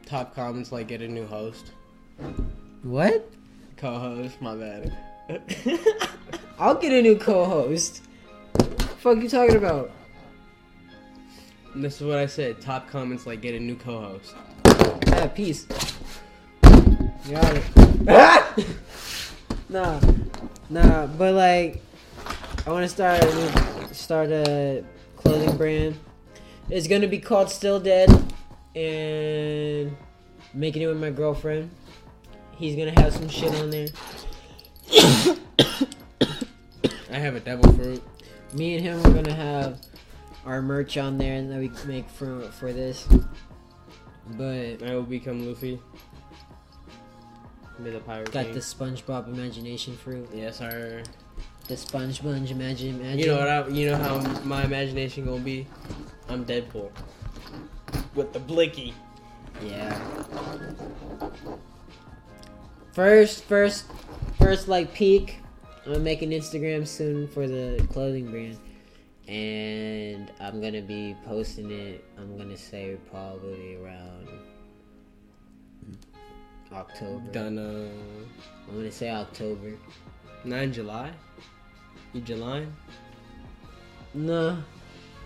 Top comments like get a new host. What? Co-host, my bad. I'll get a new co-host. What the fuck you talking about? This is what I said. Top comments like get a new co-host. Ah, peace. Got it. Nah. Nah, but like... I want to start a new, start a clothing brand. It's gonna be called Still Dead, and I'm making it with my girlfriend. He's gonna have some shit on there. have a devil fruit. Me and him are gonna have our merch on there and that we make for for this. But I will become Luffy. Be the pirate. Got king. The SpongeBob imagination fruit. Yes, sir. The SpongeBob imagine, imagine. You know what? I, you know how my imagination gonna be? I'm Deadpool with the blicky. Yeah. First, first, first, like peak. I'm gonna make an Instagram soon for the clothing brand, and I'm gonna be posting it. I'm gonna say probably around October. Done. I'm gonna say October. Not in July. You July? No,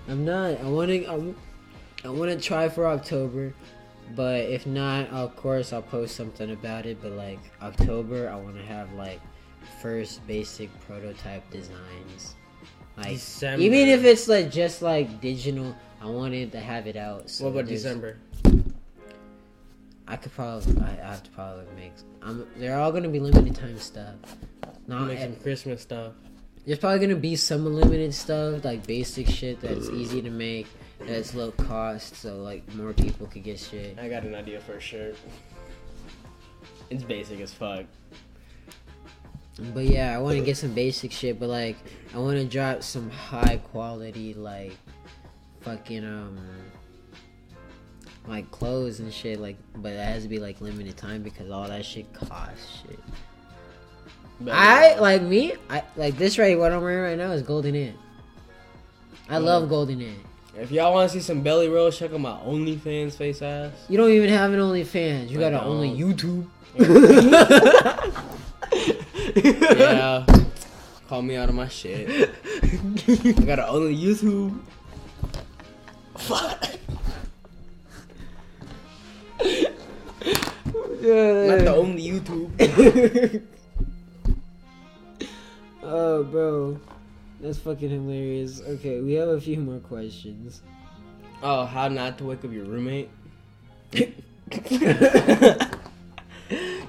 I'm not. I want to. I'm, I want to try for October. But if not, of course, I'll post something about it. But, like, October, I want to have, like, first basic prototype designs. Like, December. Even if it's, like, just, like, digital, I wanted to have it out. So what about December? I could probably, I have to probably make, I'm, they're all going to be limited time stuff. Not make some Christmas stuff. There's probably going to be some limited stuff, like, basic shit that's easy to make. That's low cost, so like more people could get shit. I got an idea for a shirt. It's basic as fuck. But yeah, I want to get some basic shit, but like I want to drop some high quality like fucking um like clothes and shit. Like, but it has to be like limited time because all that shit costs shit. But I like me, I like this right. What I'm wearing right now is Golden Ant. I yeah. love Golden Ant. If y'all want to see some belly rolls, check out my OnlyFans face ass. You don't even have an OnlyFans. You I got an OnlyYouTube. Yeah. Call me out of my shit. I got an OnlyYouTube. Fuck. Not the OnlyYouTube. Oh, bro. That's fucking hilarious. Okay, we have a few more questions. Oh, how not to wake up your roommate? You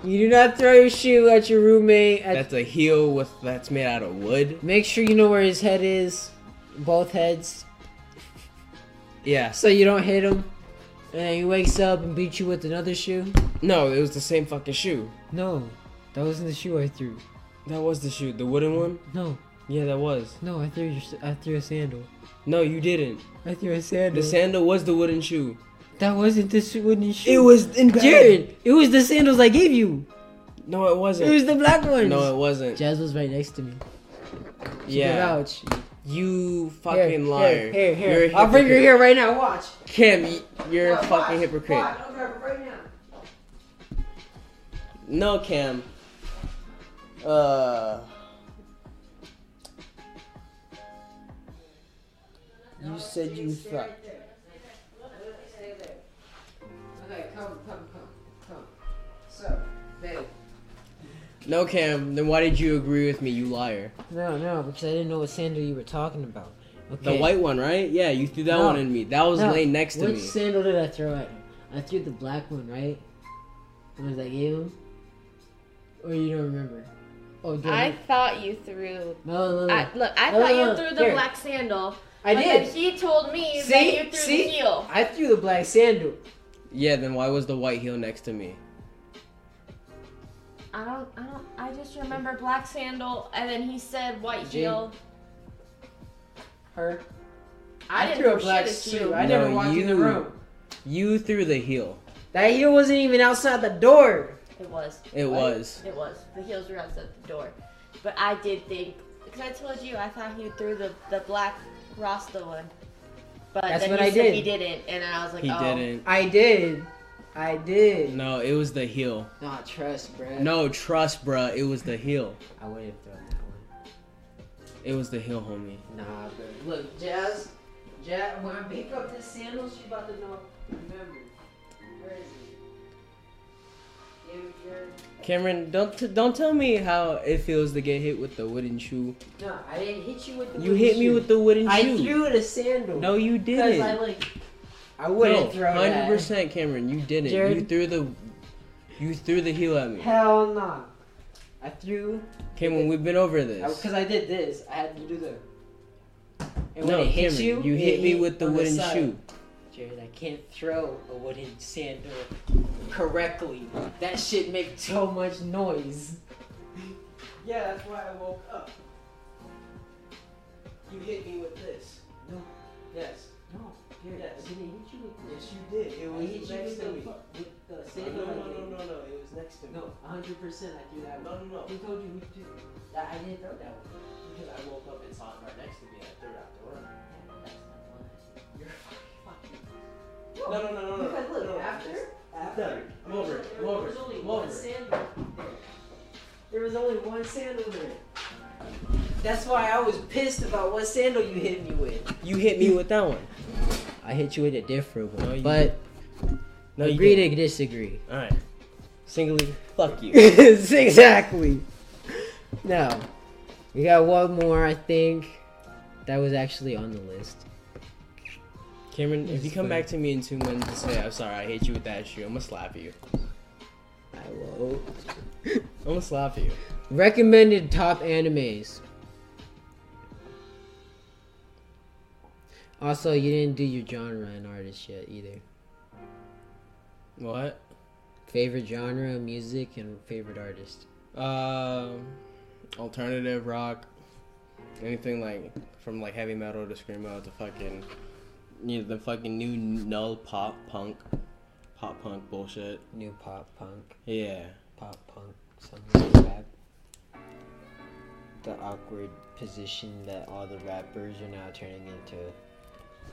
do not throw your shoe at your roommate. At that's a heel with that's made out of wood. Make sure you know where his head is. Both heads. Yeah. So you don't hit him. And he wakes up and beats you with another shoe. No, it was the same fucking shoe. No, that wasn't the shoe I threw. That was the shoe. The wooden one? No. Yeah, that was. No, I threw your, I threw a sandal. No, you didn't. I threw a sandal. The sandal was the wooden shoe. That wasn't the wooden shoe. It was, Jared, it was the sandals I gave you. No, it wasn't. It was the black ones. No, it wasn't. Jazz was right next to me. She yeah. You fucking here, liar. Here, here, here. I'll bring her here right now. Watch. Kim, you're no, a fucking watch. hypocrite. Watch. I'll grab her right now. No, Kim. Uh... You said you thought. Okay, come, come, come, come. So, babe. No, Cam. Then why did you agree with me, you liar? No, no, because I didn't know what sandal you were talking about. Okay. The white one, right? Yeah, you threw that no. one at me. That was no. laying next to Which me. Which sandal did I throw at him? I threw the black one, right? The ones I gave him. Or you don't remember? Oh, damn. I thought you threw. No, no, no. I, look, I no, thought no, no, you threw no. the Here. black sandal. I but did. Then he told me See? that you threw See? the heel. I threw the black sandal. Yeah, then why was the white heel next to me? I don't, I don't, I just remember black sandal, and then he said white Jane. heel. Her. I, I didn't threw a black shoe. I no, never walked you, in the room. You threw the heel. That heel wasn't even outside the door. It was. It was. It was. The heels were outside the door. But I did think, because I told you, I thought he threw the, the black Rasta one, but that's then what you I said did. He didn't, and I was like, he "Oh, didn't. I did, I did." No, it was the heel. Nah, trust, bruh. No, trust, bruh. It was the heel. I wouldn't have thrown that one. It was the heel, homie. Nah, bruh. Look, Jazz, Jazz. When I pick up this sandal, she about to know. Remember, where is it? Cameron, don't t- don't tell me how it feels to get hit with the wooden shoe. No, I didn't hit you with the. You wooden hit me shoe. with the wooden I shoe. I threw the sandal. No, you didn't. I, like, I wouldn't no, throw one hundred percent that. one hundred percent, Cameron, you didn't. Jared? You threw the, you threw the heel at me. Hell no. Nah. I threw. Okay, when we've been over this. Because I, I did this. I had to do the. And no, when it hits you, you hit me hit with the wooden the shoe. Jared, I can't throw a wooden sandal correctly. That shit makes so much noise. Yeah, that's why I woke up. You hit me with this. No. Yes. No. Jared, yes. I didn't hit you with this. Yes, you did. It was hit you next with to the, me. With the sandal. No, no, no, no, no, no. It was next to me. No, one hundred percent I threw that one. No, no, no. Who told you who did that? I didn't throw that one. Because I woke up and saw it right next to me and I threw it out the window. That's not one. You're No, no, no, no, no. Look, look, no, after, after, after. I'm over it. I'm over it. I'm over it. There was only one sandal there. That's why I was pissed about what sandal you hit me with. You hit me with that one. I hit you with a different one. No, but no, agree to disagree. All right. Singly, fuck you. Exactly. Now, we got one more, I think, that was actually on the list. Cameron, if you come back to me in two minutes and say, I'm sorry, I hate you with that shoe, I'm gonna slap you. I will. I'm gonna slap you. Recommended top animes. Also, you didn't do your genre and artist yet either. What? Favorite genre of music and favorite artist. Um, uh, alternative rock. Anything like, from like heavy metal to screamo to fucking... You know, the fucking new null pop punk, pop punk bullshit. New pop punk. Yeah. Pop punk. Something like that. The awkward position that all the rappers are now turning into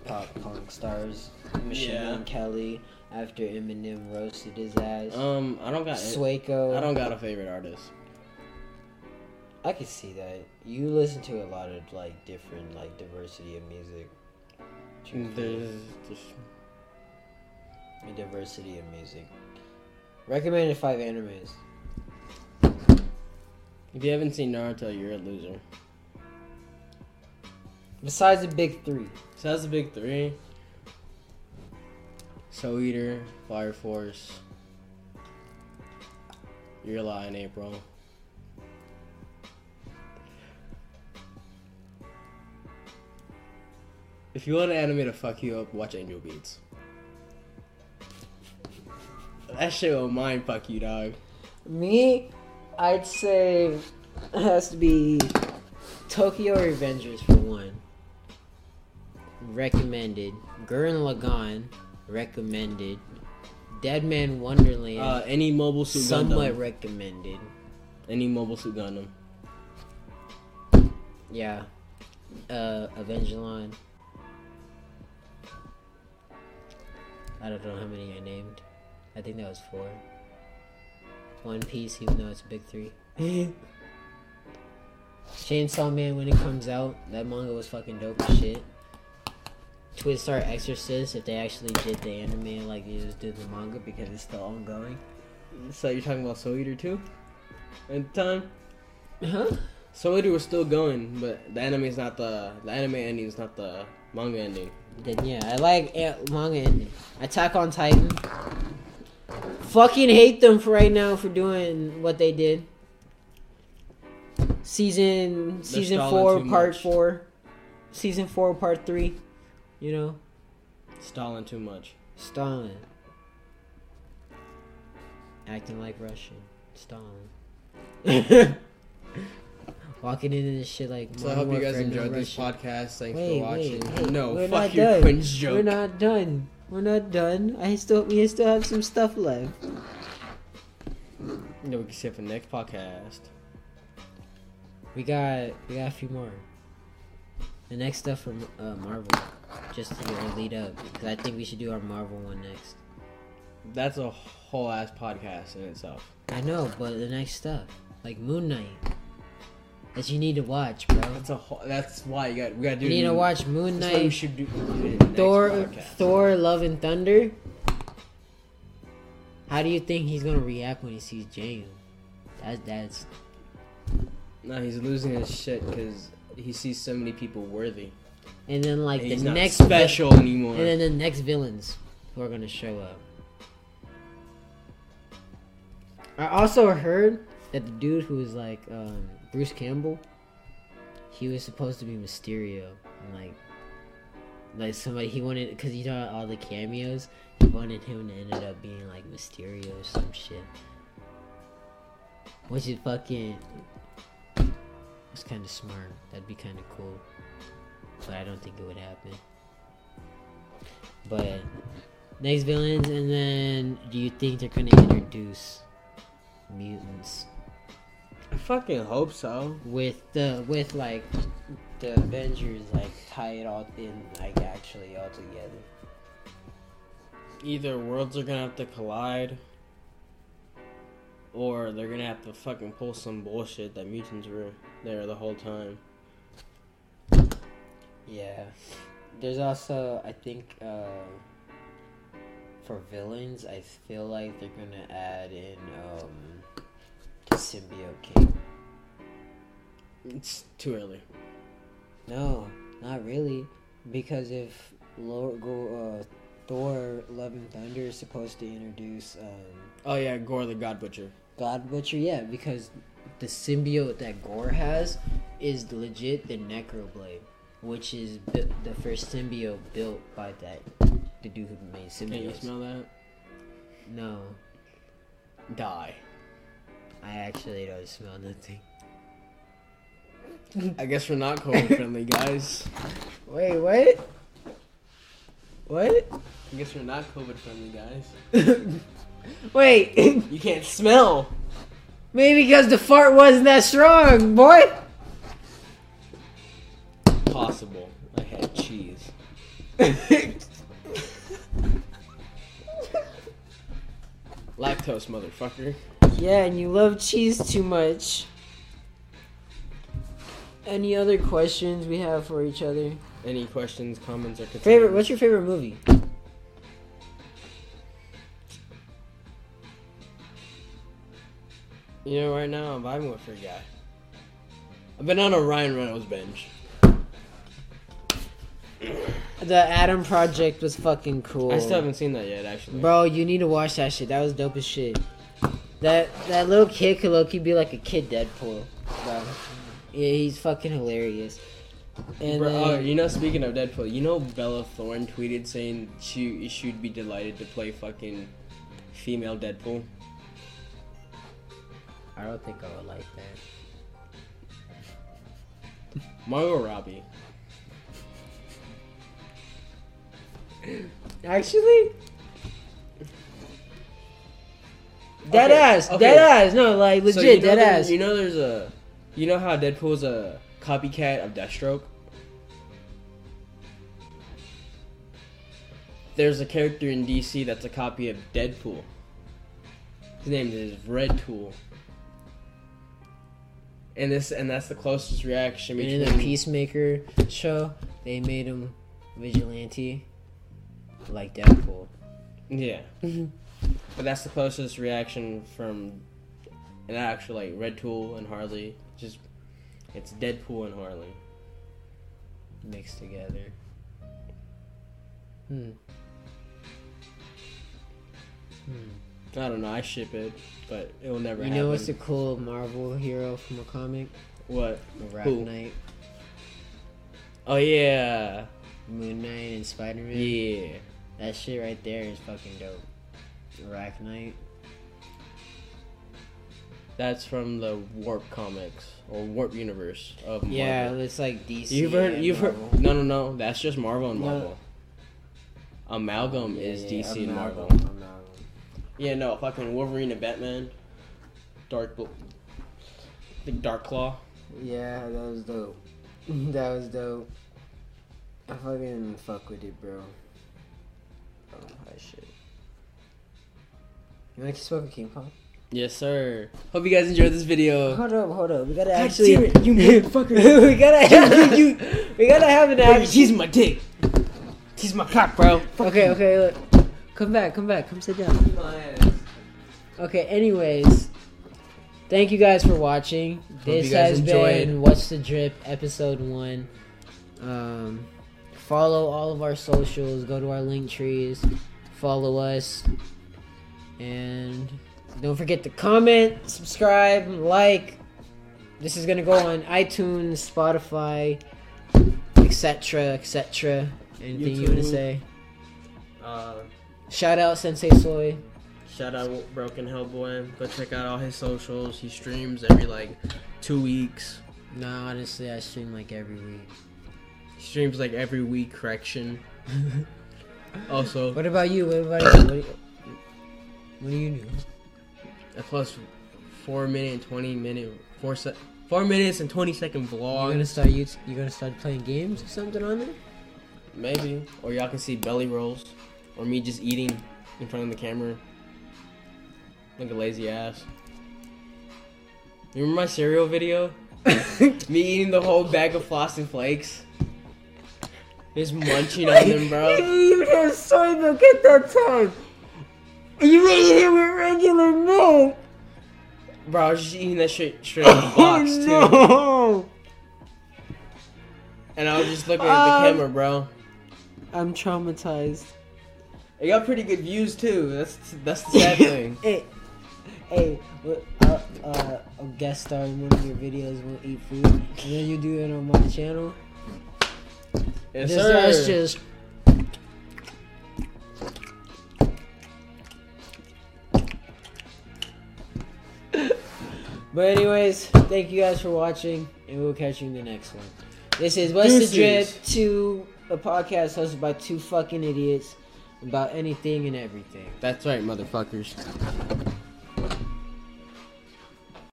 pop punk stars. Machine Gun yeah. Kelly after Eminem roasted his ass. Um, I don't got Swaco. I don't got a favorite artist. I can see that. You listen to a lot of like different like diversity of music. There's just a diversity of music. Recommended five animes. If you haven't seen Naruto, you're a loser. Besides the big three. Besides the big three. Soul Eater, Fire Force. You're lying, April. If you want an anime to fuck you up, watch Angel Beats. That shit will mind fuck you, dog. Me, I'd say it has to be Tokyo Revengers for one. Recommended. Gurren Lagann. Recommended. Dead Man Wonderland. Uh, any Mobile Suit Gundam. Somewhat recommended. Any Mobile Suit Gundam. Yeah. Uh, Evangelion. I don't know how many I named. I think that was four. One Piece, even though it's a big three. Chainsaw Man, when it comes out, that manga was fucking dope as shit. Twistar Exorcist, if they actually did the anime like they just did the manga because it's still ongoing. So you're talking about Soul Eater too? At the time? Huh? Soul Eater was still going, but the anime is not the the anime ending is not the manga ending. Then yeah, I like manga ending. Attack on Titan. Fucking hate them for right now for doing what they did. Season They're season four, part much. four, season four, part three. You know, stalling too much. Stalling. Acting like Russian. Stalling. Walking into this shit like. So I hope you guys enjoyed this podcast. Thanks wait, for watching. Wait, wait. No, We're fuck your done. cringe joke. We're not done. We're not done. I still, we still have some stuff left. No, we can save for the next podcast. We got, we got a few more. The next stuff from uh, Marvel, just to get our lead up, because I think we should do our Marvel one next. That's a whole ass podcast in itself. I know, but the next stuff, like Moon Knight. That you need to watch, bro. That's a ho- that's why you got we got to do. You need to watch Moon Knight. You should do Thor, Thor, Love and Thunder. How do you think he's gonna react when he sees Jane? That's that's. No, nah, he's losing his shit because he sees so many people worthy. And then like and the he's next not special vi- anymore. And then the next villains who are gonna show up. I also heard that the dude who was like um, Bruce Campbell, he was supposed to be Mysterio, and like like somebody he wanted, because he thought all the cameos, he wanted him to end up being like Mysterio or some shit, which is fucking, it's kind of smart. That'd be kind of cool, but I don't think it would happen. But next villains, and then do you think they're gonna introduce mutants? I fucking hope so. With the with like the Avengers, like tie it all in, like actually all together. Either worlds are gonna have to collide, or they're gonna have to fucking pull some bullshit that mutants were there the whole time. Yeah. There's also, I think, uh, for villains, I feel like they're gonna add in, um, the Symbiote King. It's too early. No, not really. Because if Lord, uh, Thor, Love and Thunder is supposed to introduce, um... Oh, yeah, Gore the God Butcher. God Butcher, yeah, because the symbiote that Gore has is legit the Necroblade, which is bu- the first symbiote built by that the dude who made symbiotes. Can you smell that? No. Die. I actually don't smell nothing. I guess we're not COVID friendly, guys. Wait, what? What? I guess we're not COVID friendly, guys. Wait. You can't smell. Maybe because the fart wasn't that strong, boy. Possible. I had cheese. Lactose, motherfucker. Yeah, and you love cheese too much. Any other questions we have for each other? Any questions, comments, or concerns? Favorite? What's your favorite movie? You know, right now I'm vibing with your guy. I've been on a Ryan Reynolds binge. The Adam Project was fucking cool. I still haven't seen that yet, actually. Bro, you need to watch that shit. That was dope as shit. That that little kid could low-key be like a kid Deadpool. Bro. Yeah, he's fucking hilarious. And Bro, then, oh, you know, speaking of Deadpool, you know Bella Thorne tweeted saying she she'd be delighted to play fucking female Deadpool? I don't think I would like that. Margot Robbie. Actually, dead okay, ass, okay. dead ass. No, like legit, so you know dead ass. You know, there's a, you know how Deadpool's a copycat of Deathstroke. There's a character in D C that's a copy of Deadpool. His name is Red Tool. And this, and that's the closest reaction between. In the Peacemaker show, they made him vigilante. Like Deadpool. Yeah. But that's the closest reaction from an actual, like, Red Tool and Harley. Just, it's Deadpool and Harley. Mixed together. Hmm. Hmm. I don't know, I ship it, but it will never you happen. You know what's a cool Marvel hero from a comic? What? The Rock Knight. Oh, yeah. Moon Knight and Spider-Man. Yeah. That shit right there is fucking dope. Rock Knight. That's from the Warp Comics or Warp Universe of Marvel. Yeah, it's like D C. You've heard? And you've Marvel. heard? No, no, no. That's just Marvel and Marvel. No. Amalgam yeah, is yeah, D C yeah, and Marvel. Amalgam. Yeah, no, fucking Wolverine and Batman. Dark, the Dark Claw. Yeah, that was dope. That was dope. I fucking fuck with it, bro. Oh, high shit. You wanna keep smoking King Kong? Yes, sir. Hope you guys enjoyed this video. Hold up, hold up. We gotta God actually... damn it, you motherfucker. we gotta have... you, we gotta have an action. He's my dick. He's my cock, bro. Fuck okay, him. okay, look. Come back, come back. Come sit down. My ass. Okay, anyways. Thank you guys for watching. Hope this you guys has enjoyed. been What's the Drip, episode one. Um... Follow all of our socials. Go to our link trees. Follow us. And Don't forget to comment, subscribe, like. This is gonna go on iTunes, Spotify, et cetera, et cetera. Anything YouTube, you wanna say? Uh, shout out Sensei Soy. Shout out Broken Hellboy. Go check out all his socials. He streams every like two weeks. No, honestly, I stream like every week. He streams like every week. Correction. Also. What about you? What about you? What do you, what do you do? A plus four minute and twenty minute four se four minutes and twenty second vlog. You gonna start you you gonna start playing games or something on there? Maybe. Or y'all can see belly rolls, or me just eating in front of the camera, like a lazy ass. You remember my cereal video? Me eating the whole bag of Frosted Flakes. Just munching on them, bro. You even had soy milk at that time. You ate it with regular milk. Bro, I was just eating that shit straight out of the box, oh, no. too. And I was just looking at um, the camera, bro. I'm traumatized. It got pretty good views, too. That's that's the sad thing. Hey, hey uh, uh, a guest star in one of your videos won't eat food. And then you do it on my channel. Yes, this sir. That's just... But anyways, thank you guys for watching, and we'll catch you in the next one. This is What's the Drip two, a podcast hosted by two fucking idiots about anything and everything. That's right, motherfuckers.